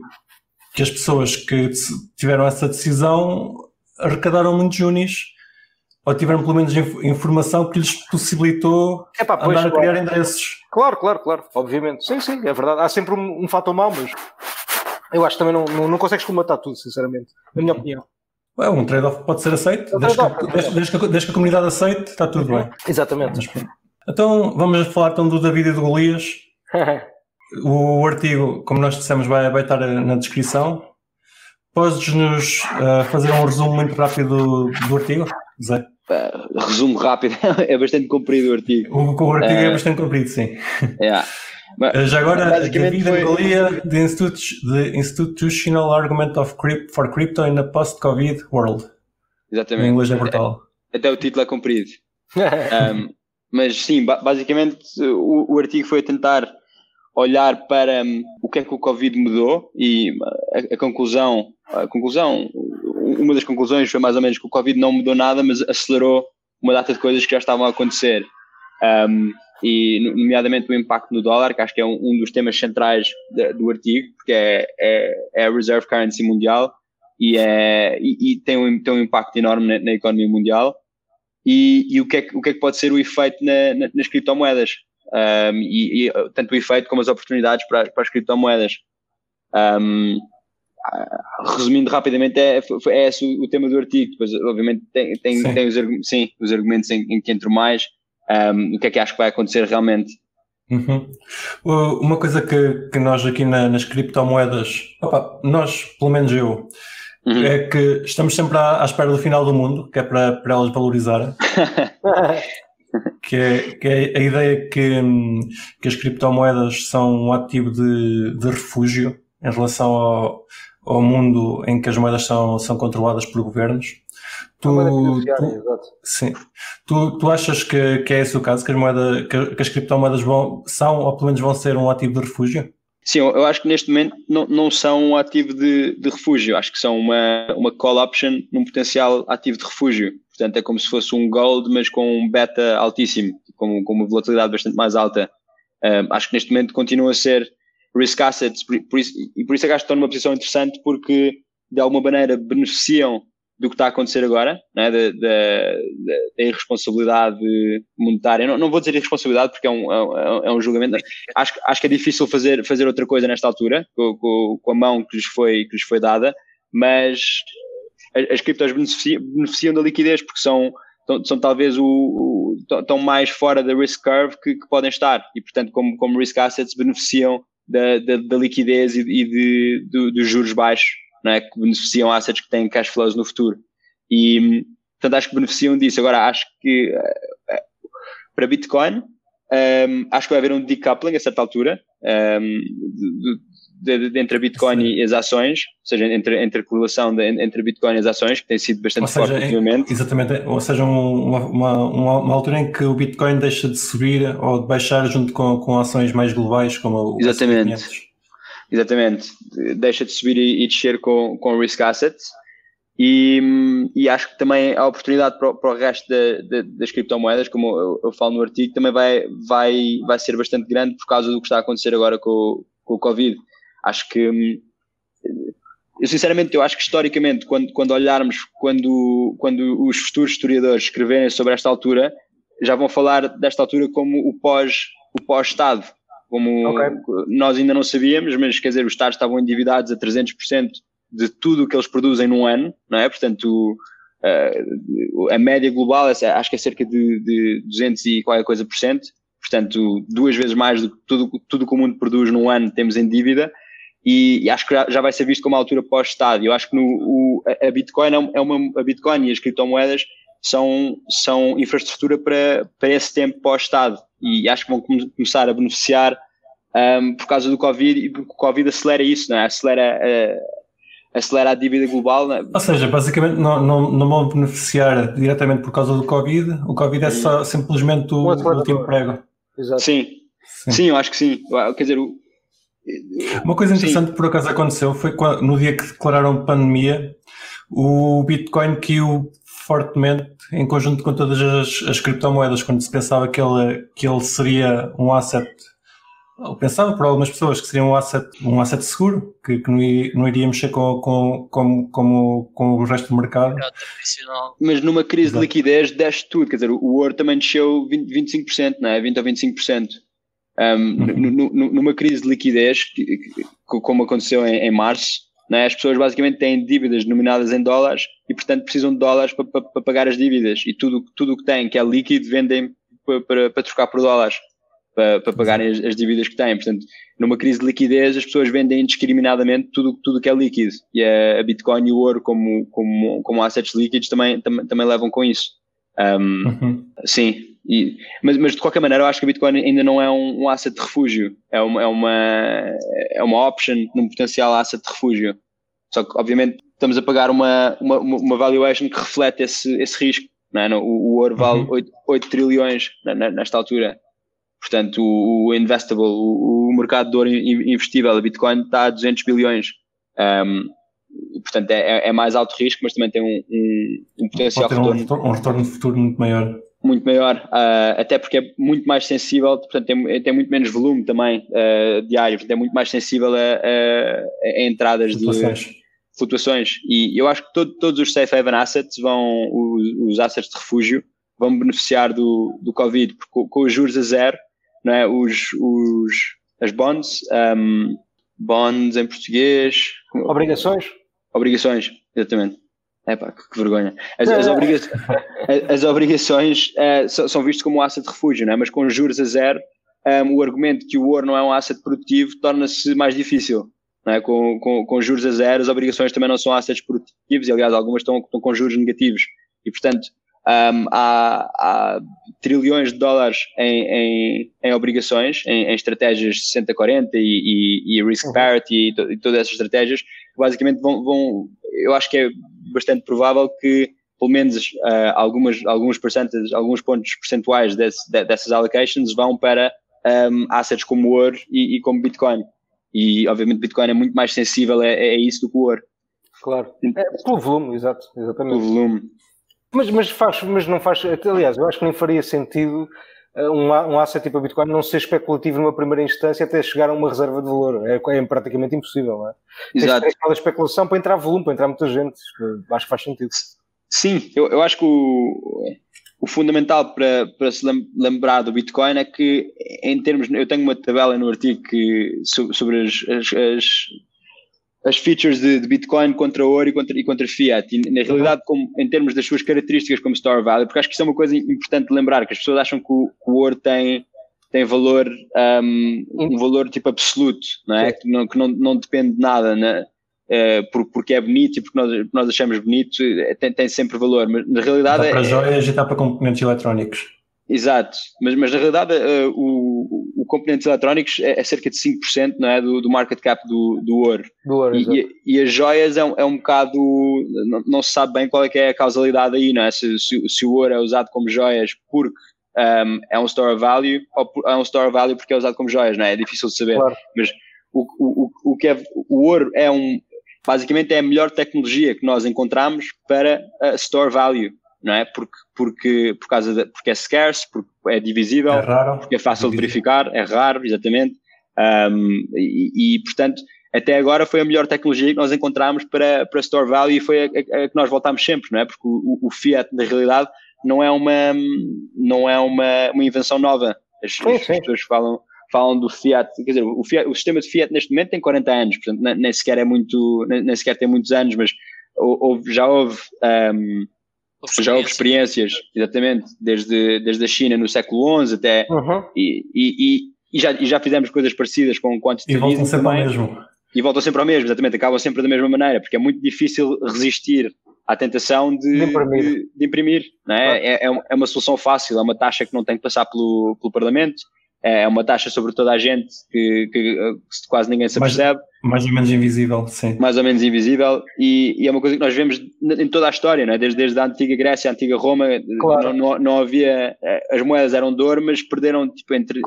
as pessoas que tiveram essa decisão arrecadaram muitos unis ou tiveram pelo menos informação que lhes possibilitou andar a criar endereços. Claro. Obviamente. Sim, é verdade. Há sempre um fator mau, mas eu acho que também não consegues comatar tudo, sinceramente. Na minha opinião. Um trade-off pode ser aceito, desde que a comunidade aceite, está tudo bem. Exatamente. Então, vamos falar então do David e do Golias. O artigo, como nós dissemos, vai estar na descrição. Podes-nos fazer um resumo muito rápido do artigo, Zé? Resumo rápido, é bastante comprido o artigo. O artigo é bastante comprido, sim. Yeah. Mas, já agora, David Angolia, the Institutional Argument for Crypto in a Post-Covid World. Exatamente. Em inglês é brutal. Até o título é comprido. Mas sim, basicamente o artigo foi tentar olhar para o que é que o Covid mudou e uma das conclusões foi mais ou menos que o Covid não mudou nada, mas acelerou uma data de coisas que já estavam a acontecer. E nomeadamente o impacto no dólar, que acho que é um dos temas centrais do artigo, porque é a reserve currency mundial e tem um impacto enorme na economia mundial e o que é que pode ser o efeito nas criptomoedas, e tanto o efeito como as oportunidades para as criptomoedas. Resumindo rapidamente, é esse o tema do artigo. Depois obviamente tem os argumentos em que entro mais. O que é que acho que vai acontecer realmente? Uhum. Uma coisa que nós aqui nas criptomoedas, pelo menos eu, é que estamos sempre à espera do final do mundo, que é para elas valorizarem. que é a ideia que as criptomoedas são um ativo de refúgio em relação ao mundo em que as moedas são controladas por governos. Tu achas que é esse o caso, que as criptomoedas são ou pelo menos vão ser um ativo de refúgio? Sim, eu acho que neste momento não são um ativo de refúgio, acho que são uma call option num potencial ativo de refúgio. Portanto, é como se fosse um gold, mas com um beta altíssimo, com uma volatilidade bastante mais alta. Acho que neste momento continuam a ser risk assets, por isso é que acho que estão numa posição interessante, porque de alguma maneira beneficiam do que está a acontecer agora, né? da irresponsabilidade monetária. Não vou dizer irresponsabilidade porque é um julgamento. Acho que é difícil fazer outra coisa nesta altura, com a mão que lhes foi dada, mas as criptos beneficiam da liquidez porque são talvez estão mais fora da risk curve que podem estar e, portanto, como risk assets beneficiam da liquidez e dos juros baixos, não é? Que beneficiam assets que têm cash flows no futuro e, portanto, acho que beneficiam disso. Agora, acho que para Bitcoin, acho que vai haver um decoupling a certa altura entre a Bitcoin e as ações, ou seja, entre a correlação entre a Bitcoin e as ações, que tem sido bastante forte ultimamente. Exatamente, ou seja, uma altura em que o Bitcoin deixa de subir ou de baixar junto com ações mais globais, como o Exatamente, deixa de subir e descer com risk assets e acho que também a oportunidade para o resto das criptomoedas, como eu falo no artigo, também vai ser bastante grande por causa do que está a acontecer agora com o Covid. Acho que, eu sinceramente acho que historicamente, quando olharmos, quando os futuros historiadores escreverem sobre esta altura, já vão falar desta altura como o pós-Estado. Como okay. Nós ainda não sabíamos, mas quer dizer, os Estados estavam endividados a 300% de tudo o que eles produzem num ano, não é? Portanto, a média global acho que é cerca de 200 e qualquer coisa por cento. Portanto, 2 vezes mais do que tudo que o mundo produz num ano temos em dívida e acho que já vai ser visto como a altura pós-Estado. Eu acho que a Bitcoin a Bitcoin e as criptomoedas são infraestrutura para esse tempo pós-Estado e acho que vão começar a beneficiar por causa do Covid e porque o Covid acelera isso, não é? Acelera a dívida global. Não é? Ou seja, basicamente não vão beneficiar diretamente por causa do Covid, o Covid é só simplesmente o último prego. Exato. Sim, eu acho que sim. Quer dizer, uma coisa interessante que por acaso aconteceu foi no dia que declararam pandemia, o Bitcoin caiu fortemente em conjunto com todas as criptomoedas, quando se pensava que ele seria um asset, ou pensava por algumas pessoas que seria um asset seguro, que não iria mexer com o resto do mercado. Mas numa crise de liquidez desce tudo, quer dizer, o ouro também desceu 25%, não é? 20 ou 25%. Numa crise de liquidez, como aconteceu em março, não é? As pessoas basicamente têm dívidas denominadas em dólares e, portanto, precisam de dólares para pagar as dívidas e tudo o que têm que é líquido vendem para trocar por dólares, para pagarem as dívidas que têm. Portanto, numa crise de liquidez, as pessoas vendem indiscriminadamente tudo que é líquido e a Bitcoin e o ouro como assets líquidos também levam com isso. Sim. Mas de qualquer maneira eu acho que a Bitcoin ainda não é um asset de refúgio, é uma option num potencial asset de refúgio, só que obviamente estamos a pagar uma valuation que reflete esse risco, não é? O ouro vale 8 trilhões nesta altura, portanto o investable, o mercado de ouro investível, a Bitcoin está a 200 bilhões, portanto é mais alto risco, mas também tem um potencial retorno. Um retorno futuro muito maior, até porque é muito mais sensível, portanto tem muito menos volume também diário, portanto é muito mais sensível a entradas de flutuações e eu acho que todos os safe haven assets os assets de refúgio vão beneficiar do Covid, porque com os juros a zero, não é? As bonds em português, obrigações, exatamente. Epá, que vergonha. As obrigações são vistas como um asset de refúgio, não é? Mas com juros a zero, o argumento que o ouro não é um asset produtivo torna-se mais difícil, não é? Com juros a zero, as obrigações também não são assets produtivos e, aliás, algumas estão com juros negativos. E, portanto, há trilhões de dólares em obrigações, em estratégias 60-40 e risk parity e todas essas estratégias, basicamente vão eu acho que é bastante provável que pelo menos alguns pontos percentuais dessas allocations vão para assets como ouro e como Bitcoin E, obviamente, Bitcoin é muito mais sensível a isso do que o ouro. Claro. É, pelo volume, exato. Exatamente. Pelo volume. Mas não faz... Aliás, eu acho que nem faria sentido um asset tipo a Bitcoin não ser especulativo numa primeira instância até chegar a uma reserva de valor. É praticamente impossível, não é? Exato. Tens aquela especulação para entrar volume, para entrar muita gente. Acho que faz sentido. Sim, eu acho que o fundamental para se lembrar do Bitcoin é que, em termos... Eu tenho uma tabela no artigo que, sobre as features de Bitcoin contra ouro e contra fiat. E, na realidade, como, em termos das suas características como store value, porque acho que isso é uma coisa importante de lembrar, que as pessoas acham que o ouro tem valor, um valor tipo absoluto, não é? Que não depende de nada, né? Porque é bonito e porque nós achamos bonito, tem sempre valor, mas na realidade... Dá para joias e dá para componentes eletrónicos. Exato, mas na realidade o componentes eletrónicos é cerca de 5%, não é, do market cap do ouro. Do ouro, e as joias é um bocado... Não se sabe bem qual é que é a causalidade aí, não é? Se o ouro é usado como joias porque é um store value, ou é um store value porque é usado como joias, não é? É difícil de saber. Claro. Mas o que é... O ouro é basicamente é a melhor tecnologia que nós encontramos para store value, não é? Porque é scarce, porque é divisível, é raro, porque é fácil de verificar, é raro, exatamente. Portanto, até agora foi a melhor tecnologia que nós encontramos para store value e foi a que nós voltámos sempre, não é? Porque o fiat, na realidade, não é uma invenção nova. As pessoas falam do fiat, quer dizer, o sistema de fiat neste momento tem 40 anos, portanto, nem sequer tem muitos anos, mas já houve experiências, exatamente, desde a China no século XI até, e já fizemos coisas parecidas com quantitative easing. E voltam sempre ao mesmo. E voltam sempre ao mesmo, exatamente, acabam sempre da mesma maneira, porque é muito difícil resistir à tentação de imprimir, não é? É uma solução fácil, é uma taxa que não tem que passar pelo Parlamento, é uma taxa sobre toda a gente que quase ninguém se percebe. Mais ou menos invisível, sim. Mais ou menos invisível, e é uma coisa que nós vemos em toda a história, não é? Desde a antiga Grécia, a antiga Roma, claro. não havia... As moedas eram de ouro, mas perderam, tipo, entre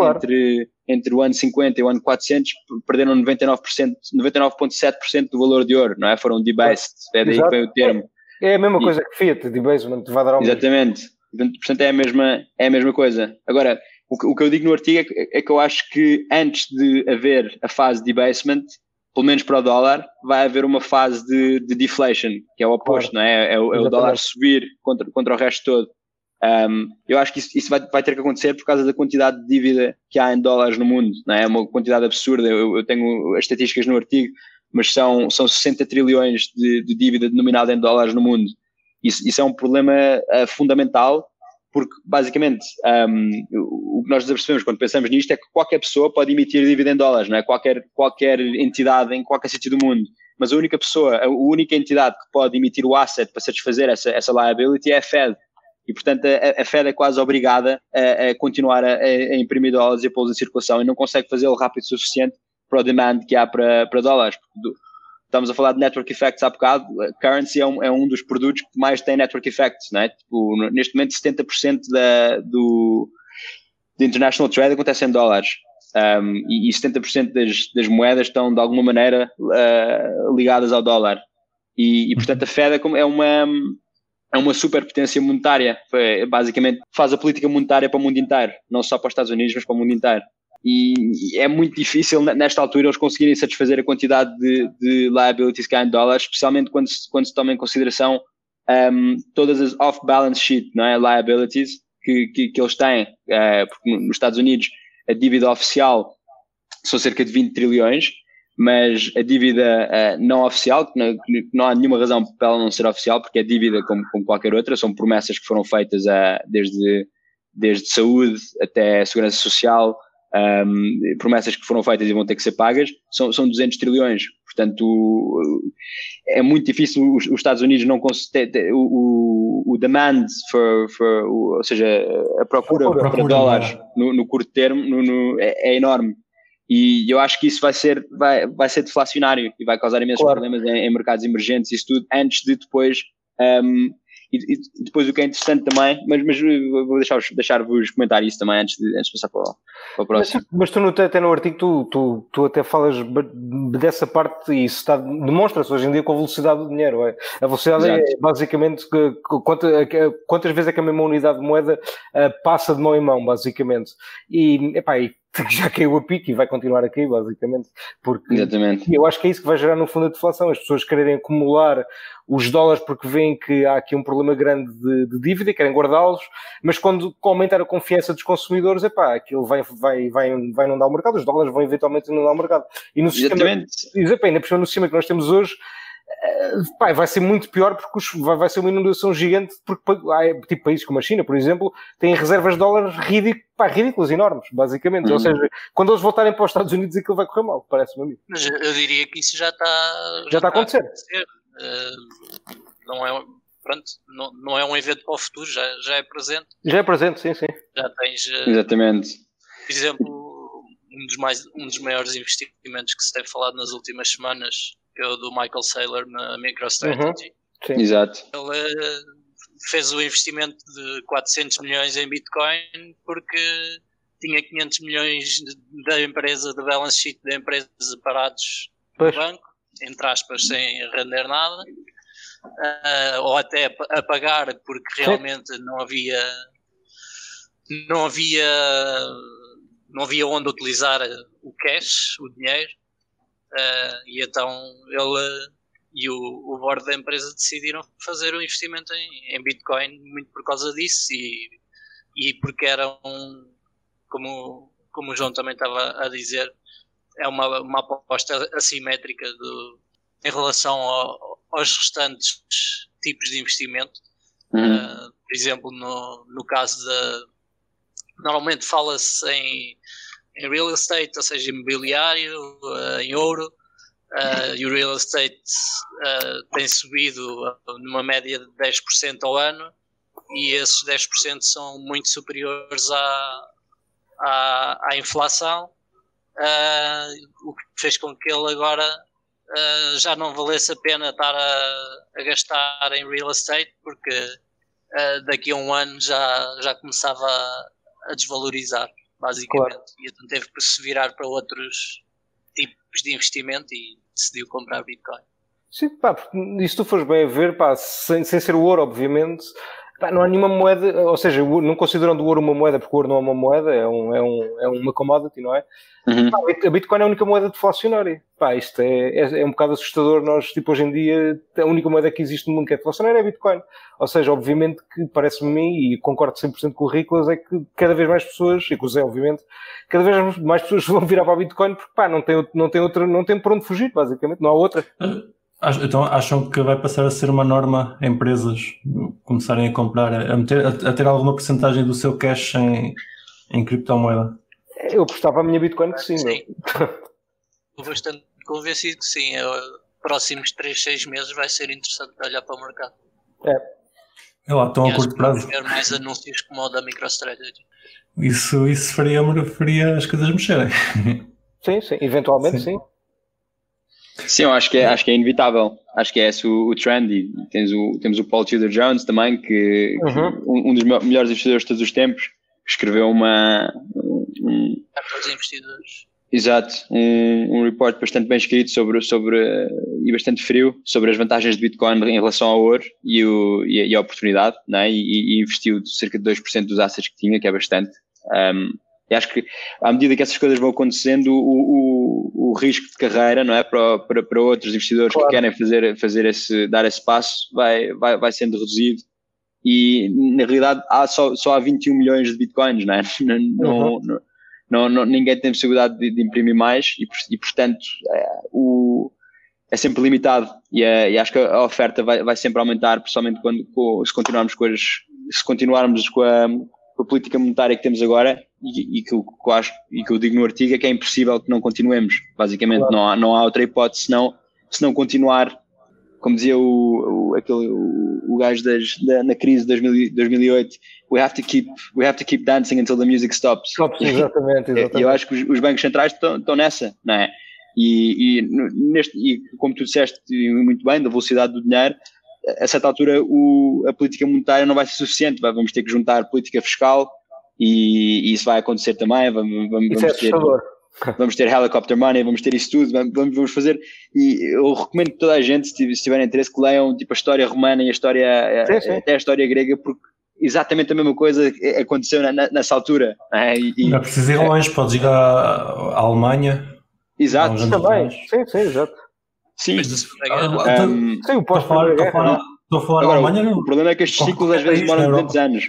o ano 50 e o ano 400, perderam 99,7% do valor de ouro, não é? Foram debased, é daí que vem o termo. É a mesma coisa que fiat, debasement, vai dar ao mesmo. Exatamente, portanto é a mesma coisa. Agora... O que eu digo no artigo é que eu acho que antes de haver a fase de debasement, pelo menos para o dólar, vai haver uma fase de deflation, que é o oposto, claro. Não é? É o dólar subir contra o resto todo. Eu acho que isso vai ter que acontecer por causa da quantidade de dívida que há em dólares no mundo, não é? É uma quantidade absurda. Eu tenho as estatísticas no artigo, mas são 60 trilhões de dívida denominada em dólares no mundo. Isso é um problema fundamental. Porque, basicamente, o que nós percebemos quando pensamos nisto é que qualquer pessoa pode emitir dívida em dólares, não é? Qualquer entidade em qualquer sítio do mundo. Mas a única entidade que pode emitir o asset para satisfazer essa liability é a Fed. E, portanto, a Fed é quase obrigada a continuar a imprimir dólares e a pô-los em circulação, e não consegue fazê-lo rápido o suficiente para o demand que há para dólares. Estamos a falar de network effects há bocado. Currency é um dos produtos que mais tem network effects, não é? Tipo, neste momento 70% do international trade acontece em dólares, e 70% das moedas estão de alguma maneira ligadas ao dólar, e portanto a Fed é uma superpotência monetária, basicamente faz a política monetária para o mundo inteiro, não só para os Estados Unidos, mas para o mundo inteiro. E é muito difícil, nesta altura, eles conseguirem satisfazer a quantidade de liabilities que há em dólares, especialmente quando se toma em consideração todas as off-balance sheet, não é? Liabilities que eles têm, porque nos Estados Unidos a dívida oficial são cerca de 20 trilhões, mas a dívida não oficial, que não há nenhuma razão para ela não ser oficial, porque é dívida como qualquer outra, são promessas que foram feitas desde saúde até segurança social, promessas que foram feitas e vão ter que ser pagas, são 200 trilhões, portanto é muito difícil os Estados Unidos não conseguir o demand ou seja, a procura para dólares no curto termo é enorme, e eu acho que isso vai ser deflacionário e vai causar imensos problemas em mercados emergentes, isso tudo antes de depois E depois o que é interessante também, mas vou deixar-vos comentar isso também antes de passar para o próximo. Mas tu até no artigo tu até falas dessa parte, e isso demonstra-se hoje em dia com a velocidade do dinheiro. É? A velocidade Exato. É basicamente quantas vezes é que a mesma unidade de moeda passa de mão em mão, basicamente. E, epá, já caiu a pique e vai continuar a cair, basicamente. Porque Exatamente. Eu acho que é isso que vai gerar no fundo a deflação. As pessoas quererem acumular os dólares porque veem que há aqui um problema grande de dívida, querem guardá-los, mas quando aumentar a confiança dos consumidores, epá, aquilo vai inundar o mercado, os dólares vão eventualmente inundar o mercado. E no sistema, ainda por cima, no sistema que nós temos hoje, pá, vai ser muito pior porque vai ser uma inundação gigante, porque tipo países como a China, por exemplo, têm reservas de dólares ridículas, enormes, basicamente. Ou seja, quando eles voltarem para os Estados Unidos, aquilo vai correr mal, parece-me a mim. Mas eu diria que isso já está a acontecer. Não é, pronto, não é um evento para o futuro, já é presente. Já é presente, sim. Já tens, Exatamente. Por exemplo, um dos maiores investimentos que se tem falado nas últimas semanas, que é o do Michael Saylor na MicroStrategy. Sim. Exato. Ele fez o investimento de 400 milhões em Bitcoin porque tinha 500 milhões da empresa, do balance sheet da empresa, parados no banco, entre aspas, sem render nada, ou até a pagar, porque realmente não havia onde utilizar o cash, o dinheiro, e então ele e o board da empresa decidiram fazer um investimento em Bitcoin muito por causa disso e porque era como o João também estava a dizer, é uma aposta assimétrica em relação aos restantes tipos de investimento. Por exemplo, no caso normalmente fala-se em real estate, ou seja, imobiliário, em ouro, e o real estate tem subido numa média de 10% ao ano, e esses 10% são muito superiores à inflação, o que fez com que ele agora já não valesse a pena estar a gastar em real estate, porque daqui a um ano já começava a desvalorizar, basicamente. Claro. E então teve que se virar para outros tipos de investimento e decidiu comprar Bitcoin. Sim, pá, porque se tu fores bem a ver, pá, sem ser o ouro, obviamente, pá, não há nenhuma moeda, ou seja, não considerando o ouro uma moeda, porque o ouro não é uma moeda, é uma commodity, não é? Pá, a Bitcoin é a única moeda deflacionária. Pá, isto é um bocado assustador. Nós, tipo, hoje em dia, a única moeda que existe no mundo que é deflacionária é a Bitcoin. Ou seja, obviamente que parece-me a mim, e concordo 100% com o Rickles, é que cada vez mais pessoas, e com o Zé, obviamente, cada vez mais pessoas vão virar para a Bitcoin porque, pá, não tem por onde fugir, basicamente. Não há outra. Então acham que vai passar a ser uma norma empresas começarem a comprar, a ter alguma porcentagem do seu cash em criptomoeda? Eu apostava a minha Bitcoin que sim. Estou bastante convencido que sim. Próximos 3-6 meses vai ser interessante olhar para o mercado. É lá, estão a curto prazo. Vamos ver mais anúncios como o da MicroStrategy. Isso faria as coisas mexerem. Sim. Eventualmente, sim. Sim, eu acho que é inevitável. Acho que é esse o trend. E temos o Paul Tudor Jones também, que um dos melhores investidores de todos os tempos, que escreveu para os investidores. Exato, um report bastante bem escrito sobre e bastante frio sobre as vantagens de Bitcoin em relação ao ouro e a oportunidade, não é? E investiu cerca de 2% dos assets que tinha, que é bastante. E acho que à medida que essas coisas vão acontecendo, o risco de carreira, não é, para outros investidores, claro, que querem dar esse passo vai sendo reduzido. E na realidade só há 21 milhões de bitcoins, não é? Não, ninguém tem possibilidade de imprimir mais e portanto é sempre limitado, e acho que a oferta vai sempre aumentar, principalmente se continuarmos com a política monetária que temos agora, e que eu digo no artigo é que é impossível que não continuemos, basicamente. Claro. Não há outra hipótese se não continuar, como dizia aquele gajo na crise de 2008, we have to keep dancing until the music stops. Exatamente. Eu acho que os bancos centrais estão nessa, não é? E como tu disseste muito bem, da velocidade do dinheiro, a certa altura a política monetária não vai ser suficiente, vamos ter que juntar política fiscal e isso vai acontecer também, vamos ter helicopter money, vamos ter isso tudo, vamos fazer, e eu recomendo que toda a gente, se tiver interesse, que leiam tipo a história romana e a história, sim. até a história grega, porque exatamente a mesma coisa aconteceu nessa altura. Né? Não precisas ir longe, podes ir à Alemanha. Exato. Também, sim, exato. Sim, estou a falar da Alemanha. O problema é que estes ciclos às vezes demoram 200 anos.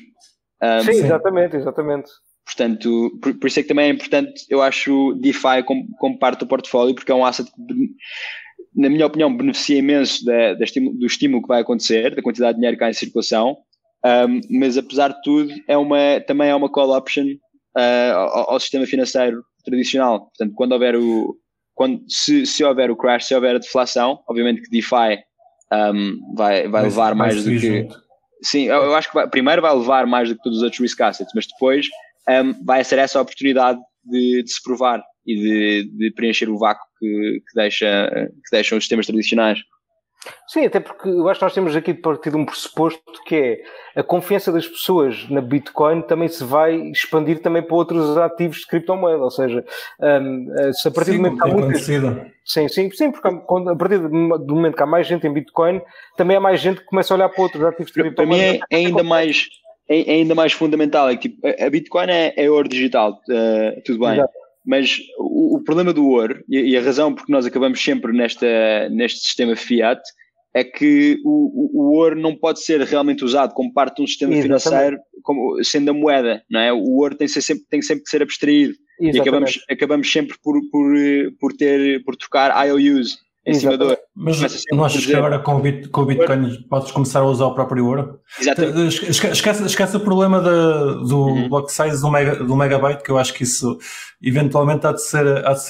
Sim, exatamente. Portanto, por isso é que também é importante, eu acho, DeFi como parte do portfólio, porque é um asset que, na minha opinião, beneficia imenso do estímulo que vai acontecer, da quantidade de dinheiro que há em circulação, mas apesar de tudo também é uma call option ao sistema financeiro tradicional. Portanto, se houver o crash, se houver a deflação, obviamente que DeFi vai levar mais do que... Sim, eu acho que primeiro vai levar mais do que todos os outros risk assets, mas depois vai ser essa a oportunidade de se provar e de preencher o vácuo que deixam os sistemas tradicionais. Sim, até porque eu acho que nós temos aqui de partir de um pressuposto que é a confiança das pessoas na Bitcoin também se vai expandir também para outros ativos de criptomoeda, ou seja, se a partir do momento que há muita... Sim, porque a partir do momento que há mais gente em Bitcoin, também há mais gente que começa a olhar para outros ativos de criptomoeda. Para mim é ainda mais fundamental, é que tipo, a Bitcoin é ouro digital, tudo bem. Exato. Mas o problema do ouro, e a razão porque nós acabamos sempre neste sistema fiat, é que o ouro não pode ser realmente usado como parte de um sistema financeiro, como sendo a moeda, não é? O ouro tem sempre que ser abstraído. Exatamente. E acabamos sempre por trocar IOUs em cima do ouro. Mas não achas que agora com o Bitcoin podes começar a usar o próprio ouro? Exatamente. Esquece o problema do block size do megabyte, que eu acho que isso eventualmente há de ser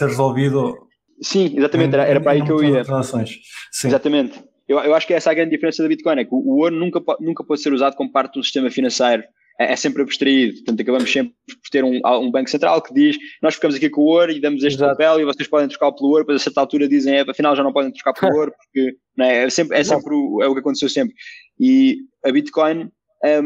resolvido. Sim, exatamente, era para aí que eu ia. Sim. Exatamente. Eu acho que essa é a grande diferença da Bitcoin, é que o ouro nunca pode ser usado como parte de um sistema financeiro. É sempre abstraído, portanto acabamos sempre por ter um banco central que diz: nós ficamos aqui com o ouro e damos este papel e vocês podem trocar pelo ouro, depois a certa altura dizem afinal já não podem trocar pelo ouro, porque não é? É o que aconteceu sempre. E a Bitcoin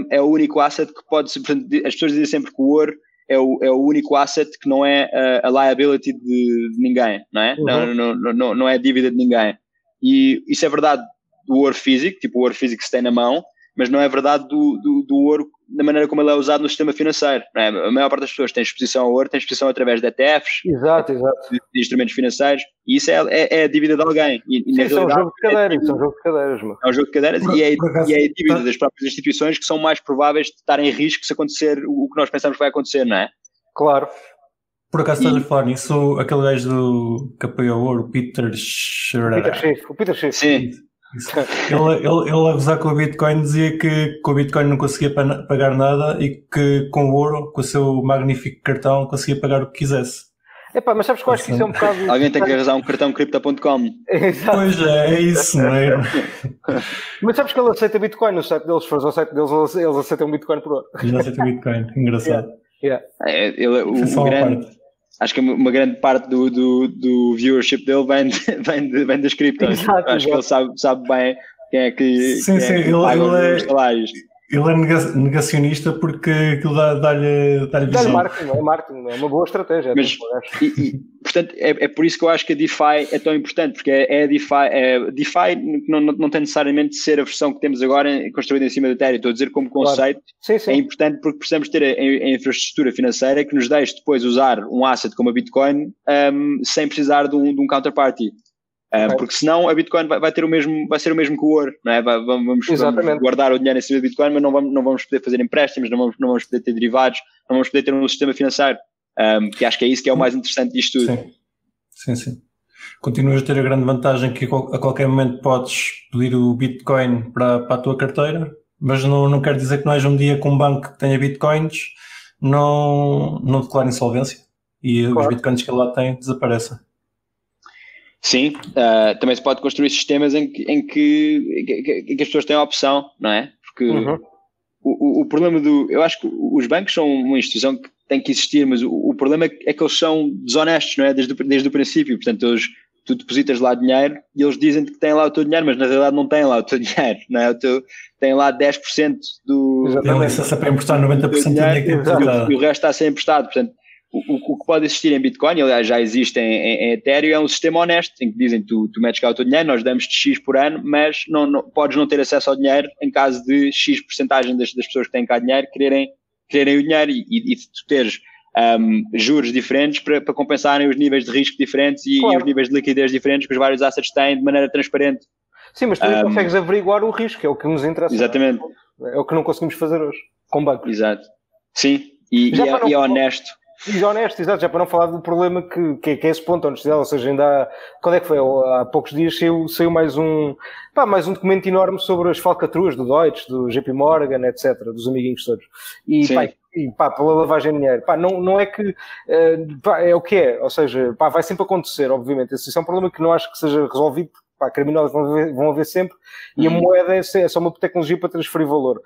é o único asset que pode ser, portanto, as pessoas dizem sempre que o ouro é o único asset que não é a liability de ninguém, não é? Uhum. Não é a dívida de ninguém. E isso é verdade do ouro físico, tipo o ouro físico que se tem na mão, mas não é verdade do ouro da maneira como ele é usado no sistema financeiro. Não é? A maior parte das pessoas tem exposição ao ouro, tem exposição através de ETFs, de instrumentos financeiros, e isso é a dívida de alguém. É um jogo de cadeiras. É um jogo de cadeiras e é a dívida das próprias instituições que são mais prováveis de estar em risco se acontecer o que nós pensamos que vai acontecer, não é? Claro. Por acaso estás a falar nisso, aquele gajo que apoiou o ouro, Peter Schiff. Sim. Ele a gozar com o Bitcoin dizia que com o Bitcoin não conseguia pagar nada e que com o ouro, com o seu magnífico cartão, conseguia pagar o que quisesse. Epá, mas sabes que eu acho que isso é um bocado... Alguém tem que arranjar um cartão Cripto.com. Pois é isso, não é? Mas sabes que ele aceita Bitcoin no site deles, se fores ao site deles, eles aceitam Bitcoin por ouro. Eles aceitam Bitcoin, engraçado. Yeah. Yeah. Acho que uma grande parte do viewership dele vem das criptos. Acho que ele sabe bem quem é que paga os salários. Ele é negacionista porque aquilo dá-lhe visão. Marketing, é uma boa estratégia. Mas, portanto, é por isso que eu acho que a DeFi é tão importante, porque DeFi não tem necessariamente de ser a versão que temos agora construída em cima da Ethereum. Estou a dizer como conceito, claro. Sim. É importante porque precisamos ter a infraestrutura financeira que nos deixe depois usar um asset como a Bitcoin sem precisar de um counterparty. Porque senão a Bitcoin vai ser o mesmo que o ouro, não é? Vamos guardar o dinheiro em cima da Bitcoin, mas não vamos poder fazer empréstimos, não vamos poder ter derivados, não vamos poder ter um sistema financeiro, que acho que é isso que é o mais interessante disto tudo. Sim. Continuas a ter a grande vantagem que a qualquer momento podes pedir o Bitcoin para a tua carteira, mas não quer dizer que não haja um dia com um banco que tenha Bitcoins, não declara insolvência e claro. Os Bitcoins que ele lá tem desaparecem. Sim, também se pode construir sistemas em que as pessoas têm a opção, não é? Porque o problema eu acho que os bancos são uma instituição que tem que existir, mas o problema é que eles são desonestos, não é? Desde o princípio, portanto, eles tu depositas lá dinheiro e eles dizem-te que têm lá o teu dinheiro, mas na realidade não têm lá o teu dinheiro, não é? O teu, têm lá 10% do... Tem licença para emprestar 90% do dinheiro e o resto está a ser emprestado. Portanto, o que pode existir em Bitcoin, aliás já existe em Ethereum, é um sistema honesto, em que dizem tu metes cá o teu dinheiro, nós damos-te X por ano, mas não, podes não ter acesso ao dinheiro em caso de X porcentagem das pessoas que têm cá dinheiro quererem o dinheiro e tu teres juros diferentes para compensarem os níveis de risco diferentes e, claro, e os níveis de liquidez diferentes que os vários assets têm de maneira transparente. Sim, mas tu não consegues averiguar o risco, é o que nos interessa. Exatamente. É o que não conseguimos fazer hoje, com bancos. Exato. Sim, e é honesto. E honesto, exato, já para não falar do problema que é esse ponto, a honestidade, ou seja, ainda há, quando é que foi? Há poucos dias saiu mais um documento enorme sobre as falcatruas do Deutsche, do JP Morgan, etc., dos amiguinhos todos. E pela lavagem de dinheiro. Não é que... é o que é, ou seja, vai sempre acontecer, obviamente. Isso é um problema que não acho que seja resolvido, criminosos vão haver sempre, e a moeda é só uma tecnologia para transferir valor.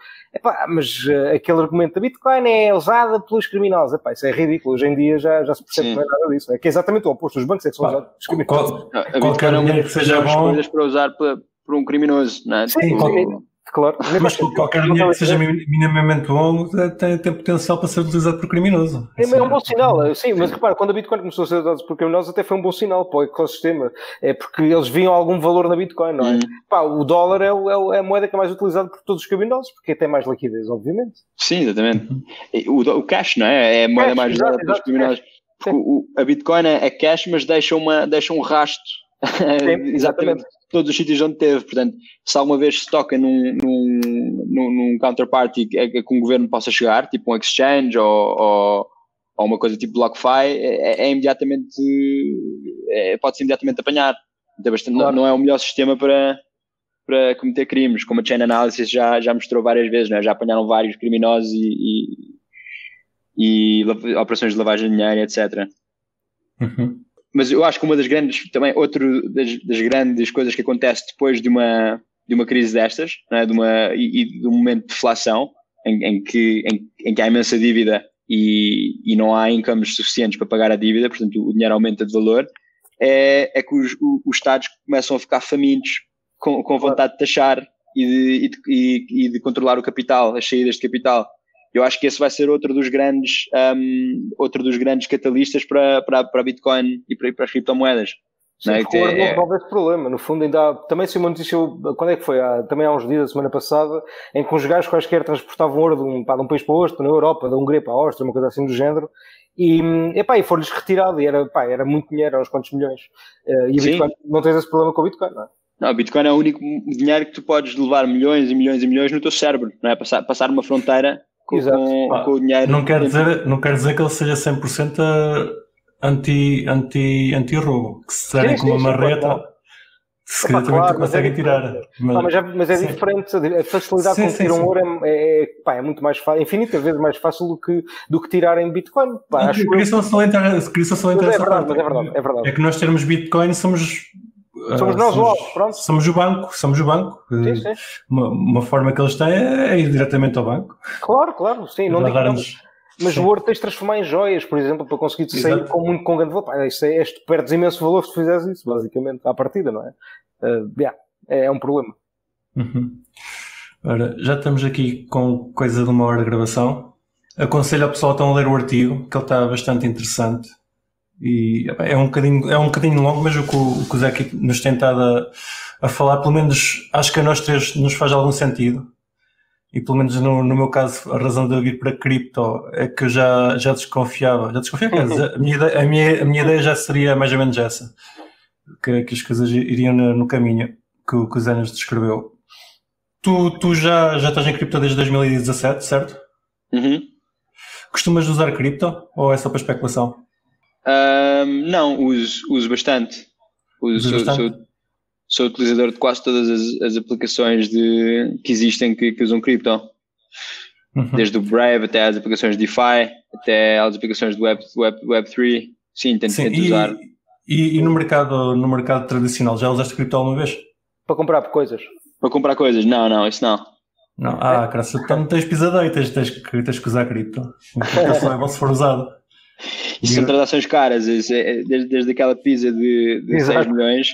Mas aquele argumento da Bitcoin é usada pelos criminosos. Isso é ridículo. Hoje em dia já se percebe que não é nada disso. É que é exatamente o oposto. Os bancos é que são usados pelos criminosos. Qualquer dinheiro que seja bom... coisas para usar por um criminoso, não é? Sim, claro. Mas qualquer dinheiro que seja minimamente bom tem potencial para ser utilizado por criminoso. É um bom sinal, sim, mas repara, quando a Bitcoin começou a ser usada por criminosos até foi um bom sinal para o ecossistema, é porque eles viam algum valor na Bitcoin, não é? O dólar é a moeda que é mais utilizada por todos os criminosos, porque tem mais liquidez, obviamente. Sim, exatamente. O cash, não é? É a moeda mais usada pelos criminosos. A Bitcoin é cash, mas deixa um rasto. Sim, exatamente todos os sítios onde teve, portanto, se alguma vez se toca num counterparty que um governo possa chegar, tipo um exchange ou uma coisa tipo BlockFi, pode-se imediatamente apanhar. Então, bastante, claro. Não é o melhor sistema para cometer crimes, como a Chain Analysis já mostrou várias vezes, não é? Já apanharam vários criminosos e operações de lavagem de dinheiro, etc. Uhum. Mas eu acho que uma das grandes, também, das grandes coisas que acontece depois de uma crise destas, não é? De um momento de deflação, em que há imensa dívida e não há incomes suficientes para pagar a dívida, portanto o dinheiro aumenta de valor, é que os Estados começam a ficar famintos com vontade de taxar e de controlar o capital, as saídas de capital. Eu acho que esse vai ser outro dos grandes catalistas para a Bitcoin e para as criptomoedas. Sim, não resolve esse problema. No fundo, ainda há, também se uma notícia, quando é que foi? Também há uns dias, a semana passada, em que os gajos quaisquer transportavam ouro de um país para o outro, na Europa, da Hungria para a Áustria, uma coisa assim do género, e foi-lhes retirado, e era muito dinheiro, era uns quantos milhões. E a Bitcoin, não tens esse problema com a Bitcoin, não é? Não, Bitcoin é o único dinheiro que tu podes levar milhões e milhões e milhões no teu cérebro, não é? Passar uma fronteira... Com o dinheiro. Não quer dizer que ele seja 100% anti-roubo, que se derem com uma marreta, se calhar também tu conseguem tirar. Mas é diferente, a facilidade com que tiram ouro é muito mais fácil, infinitas vezes mais fácil do que tirarem Bitcoin. Queria só salientar essa parte. É verdade. É que nós termos Bitcoin somos nós o alvo, pronto. Somos o banco. Sim. Uma forma que eles têm é ir diretamente ao banco. Claro, sim. Não digo, mas sim. O ouro tens de transformar em joias, por exemplo, para conseguir sair com grande valor. Tu perdes imenso valor se tu fizeres isso, basicamente, à partida, não é? É um problema. Uhum. Ora, já estamos aqui com coisa de 1 hora de gravação. Aconselho ao pessoal a ler o artigo, que ele está bastante interessante. E é um bocadinho longo, mas o que o Zé aqui nos tem estado a falar, pelo menos acho que a nós três nos faz algum sentido, e pelo menos no meu caso a razão de eu vir para cripto é que eu já desconfiava, quer dizer, a minha ideia já seria mais ou menos essa, que as coisas iriam no caminho que o Zé nos descreveu. Tu já estás em cripto desde 2017, certo? Uhum. Costumas usar cripto ou é só para especulação? Não, uso bastante. Sou utilizador de quase todas as aplicações que existem que usam cripto. Uhum. Desde o Brave até às aplicações de DeFi, até às aplicações do Web3. Sim, tento usar. E no mercado tradicional, já usaste cripto alguma vez? Para comprar coisas? Para comprar coisas? Não, isso não. Não. Cara, então não tens pisadei, tens que usar cripto. Então só é bom se for usado. E são transações caras, desde aquela pizza de 6 milhões,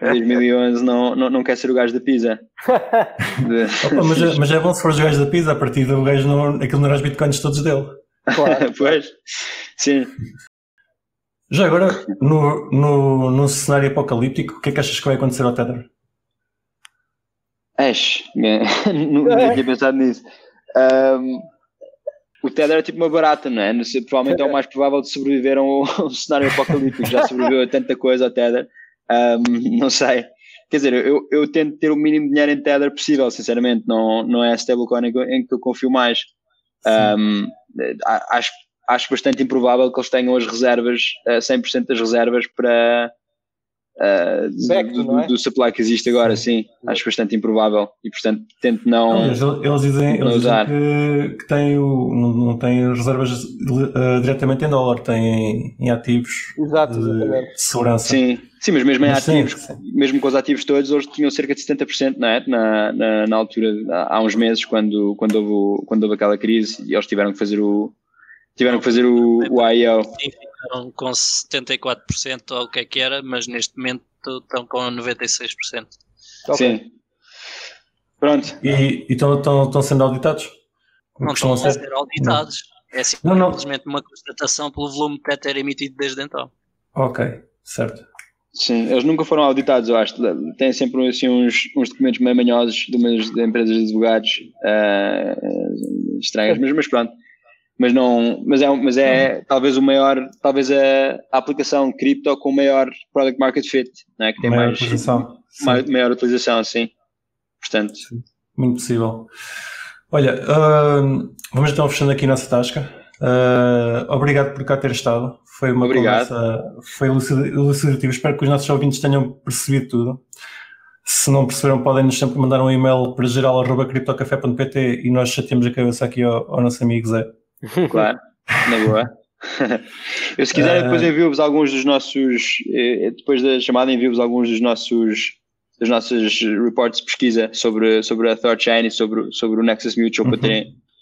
2011 não quer ser o gajo da pizza. Mas é bom se fores o gajo da pizza, a partir do gajo, aquilo não era os bitcoins todos dele. Claro. Pois, sim. Já agora, num cenário apocalíptico, o que é que achas que vai acontecer ao Tether? Não tinha pensado nisso. O Tether é tipo uma barata, não é? Provavelmente é o mais provável de sobreviver a um cenário apocalíptico. Já sobreviveu a tanta coisa ao Tether. Não sei. Quer dizer, eu tento ter o mínimo de dinheiro em Tether possível, sinceramente. Não é a stablecoin em que eu confio mais. Acho bastante improvável que eles tenham as reservas, 100% das reservas para do supply que existe agora, sim. Acho bastante improvável e portanto tento não. Eles dizem que têm não têm reservas diretamente em dólar, têm em ativos. Exato, de segurança. Sim, mas mesmo em ativos, mesmo com os ativos todos, eles tinham cerca de 70%, não é? Na altura, há uns meses, quando houve aquela crise e eles tiveram que fazer o IO. Sim, ficaram com 74% ou o que é que era, mas neste momento estão com 96%. Sim. Pronto. E estão sendo auditados? Não estão a ser auditados. Não. É simplesmente uma constatação pelo volume de Tether emitido desde então. Ok, certo. Sim, eles nunca foram auditados, eu acho. Têm sempre assim, uns documentos meio manhosos de empresas de advogados estranhas, mas pronto. Mas é talvez a aplicação cripto com maior product market fit, não é? Que tem maior utilização, sim. Portanto. Sim. Muito possível. Olha, vamos então fechando aqui a nossa tasca. Obrigado por cá ter estado. Foi uma conversa, foi elucidativa. Espero que os nossos ouvintes tenham percebido tudo. Se não perceberam, podem-nos sempre mandar um e-mail para geral@criptocafé.pt e nós chateamos a cabeça aqui ao nosso amigo Zé. Claro, na boa. Eu, se quiser, depois envio-vos alguns dos nossos, depois da chamada envio-vos alguns dos nossos reports de pesquisa sobre a ThorChain e sobre o Nexus Mutual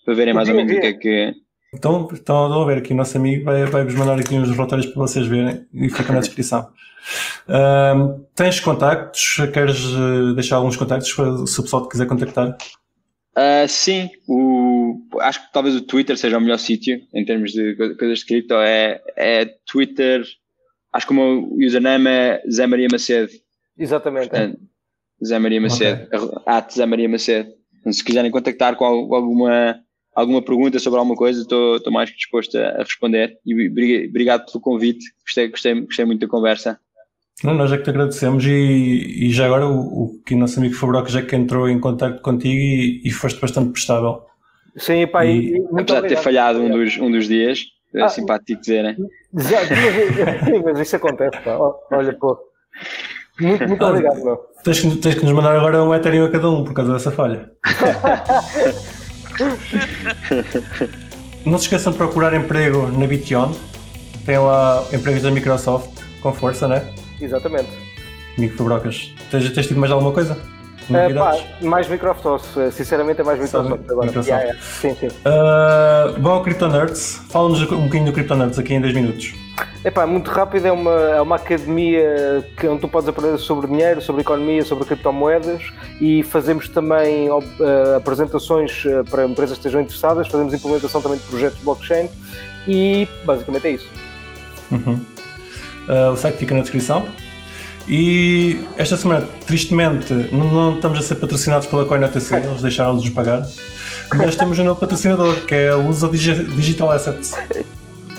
para verem mais ou menos o que é que... Estão a ver aqui, o nosso amigo vai-vos mandar aqui uns relatórios para vocês verem e fica na descrição. Tens contactos? Queres deixar alguns contactos se o pessoal te quiser contactar? Sim, acho que talvez o Twitter seja o melhor sítio em termos de coisas de cripto. É Twitter, acho que o meu username é José Maria Maceda. Exatamente. Portanto, José Maria Maceda, José Maria Maceda. Então, se quiserem contactar com alguma pergunta sobre alguma coisa, estou mais que disposto a responder. E obrigado pelo convite, gostei muito da conversa. Nós é que te agradecemos e já agora o nosso amigo Fubrocas já que entrou em contacto contigo e foste bastante prestável. Sim, pá, apesar de ter falhado um dos dias, é simpático dizer, né? Sim, mas isso acontece, pá. Olha, pô. Muito obrigado, meu. Tens que nos mandar agora um Ethereum a cada um por causa dessa falha. Não se esqueçam de procurar emprego na Bitcoin. Tem lá empregos da Microsoft com força, né? Exatamente. Amigo Fubrocas, tens tido mais alguma coisa? Mais Microsoft, sinceramente é mais Microsoft agora. Sim. Bom, Cripto Nerds, fala-nos um bocadinho do Cripto Nerds aqui em 2 minutos. Muito rápido, é uma academia onde tu podes aprender sobre dinheiro, sobre economia, sobre criptomoedas e fazemos também apresentações para empresas que estejam interessadas, fazemos implementação também de projetos de blockchain e basicamente é isso. O site fica na descrição. E esta semana, tristemente, não estamos a ser patrocinados pela CoinATC, eles deixaram-nos pagar. Mas temos um novo patrocinador, que é a Uso Digital Assets.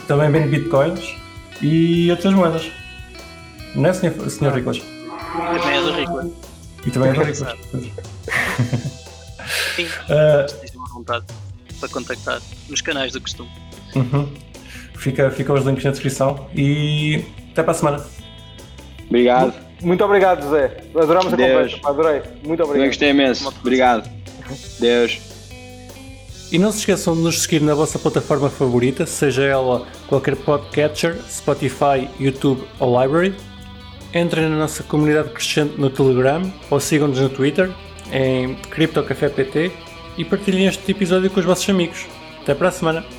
Também vende bitcoins e outras moedas. Não é, Sr. Rickles? Também é do Rickles. E também é do Rickles. Sim, estejam à vontade para contactar nos canais do costume. Ficam os links na descrição e até para a semana. Obrigado. Muito obrigado, José. Adorámos a conversa, adorei. Muito obrigado. Gostei imenso. Obrigado. Deus. E não se esqueçam de nos seguir na vossa plataforma favorita, seja ela qualquer podcatcher, Spotify, YouTube ou Library. Entrem na nossa comunidade crescente no Telegram ou sigam-nos no Twitter, em Cripto Café PT, e partilhem este episódio com os vossos amigos. Até para a semana.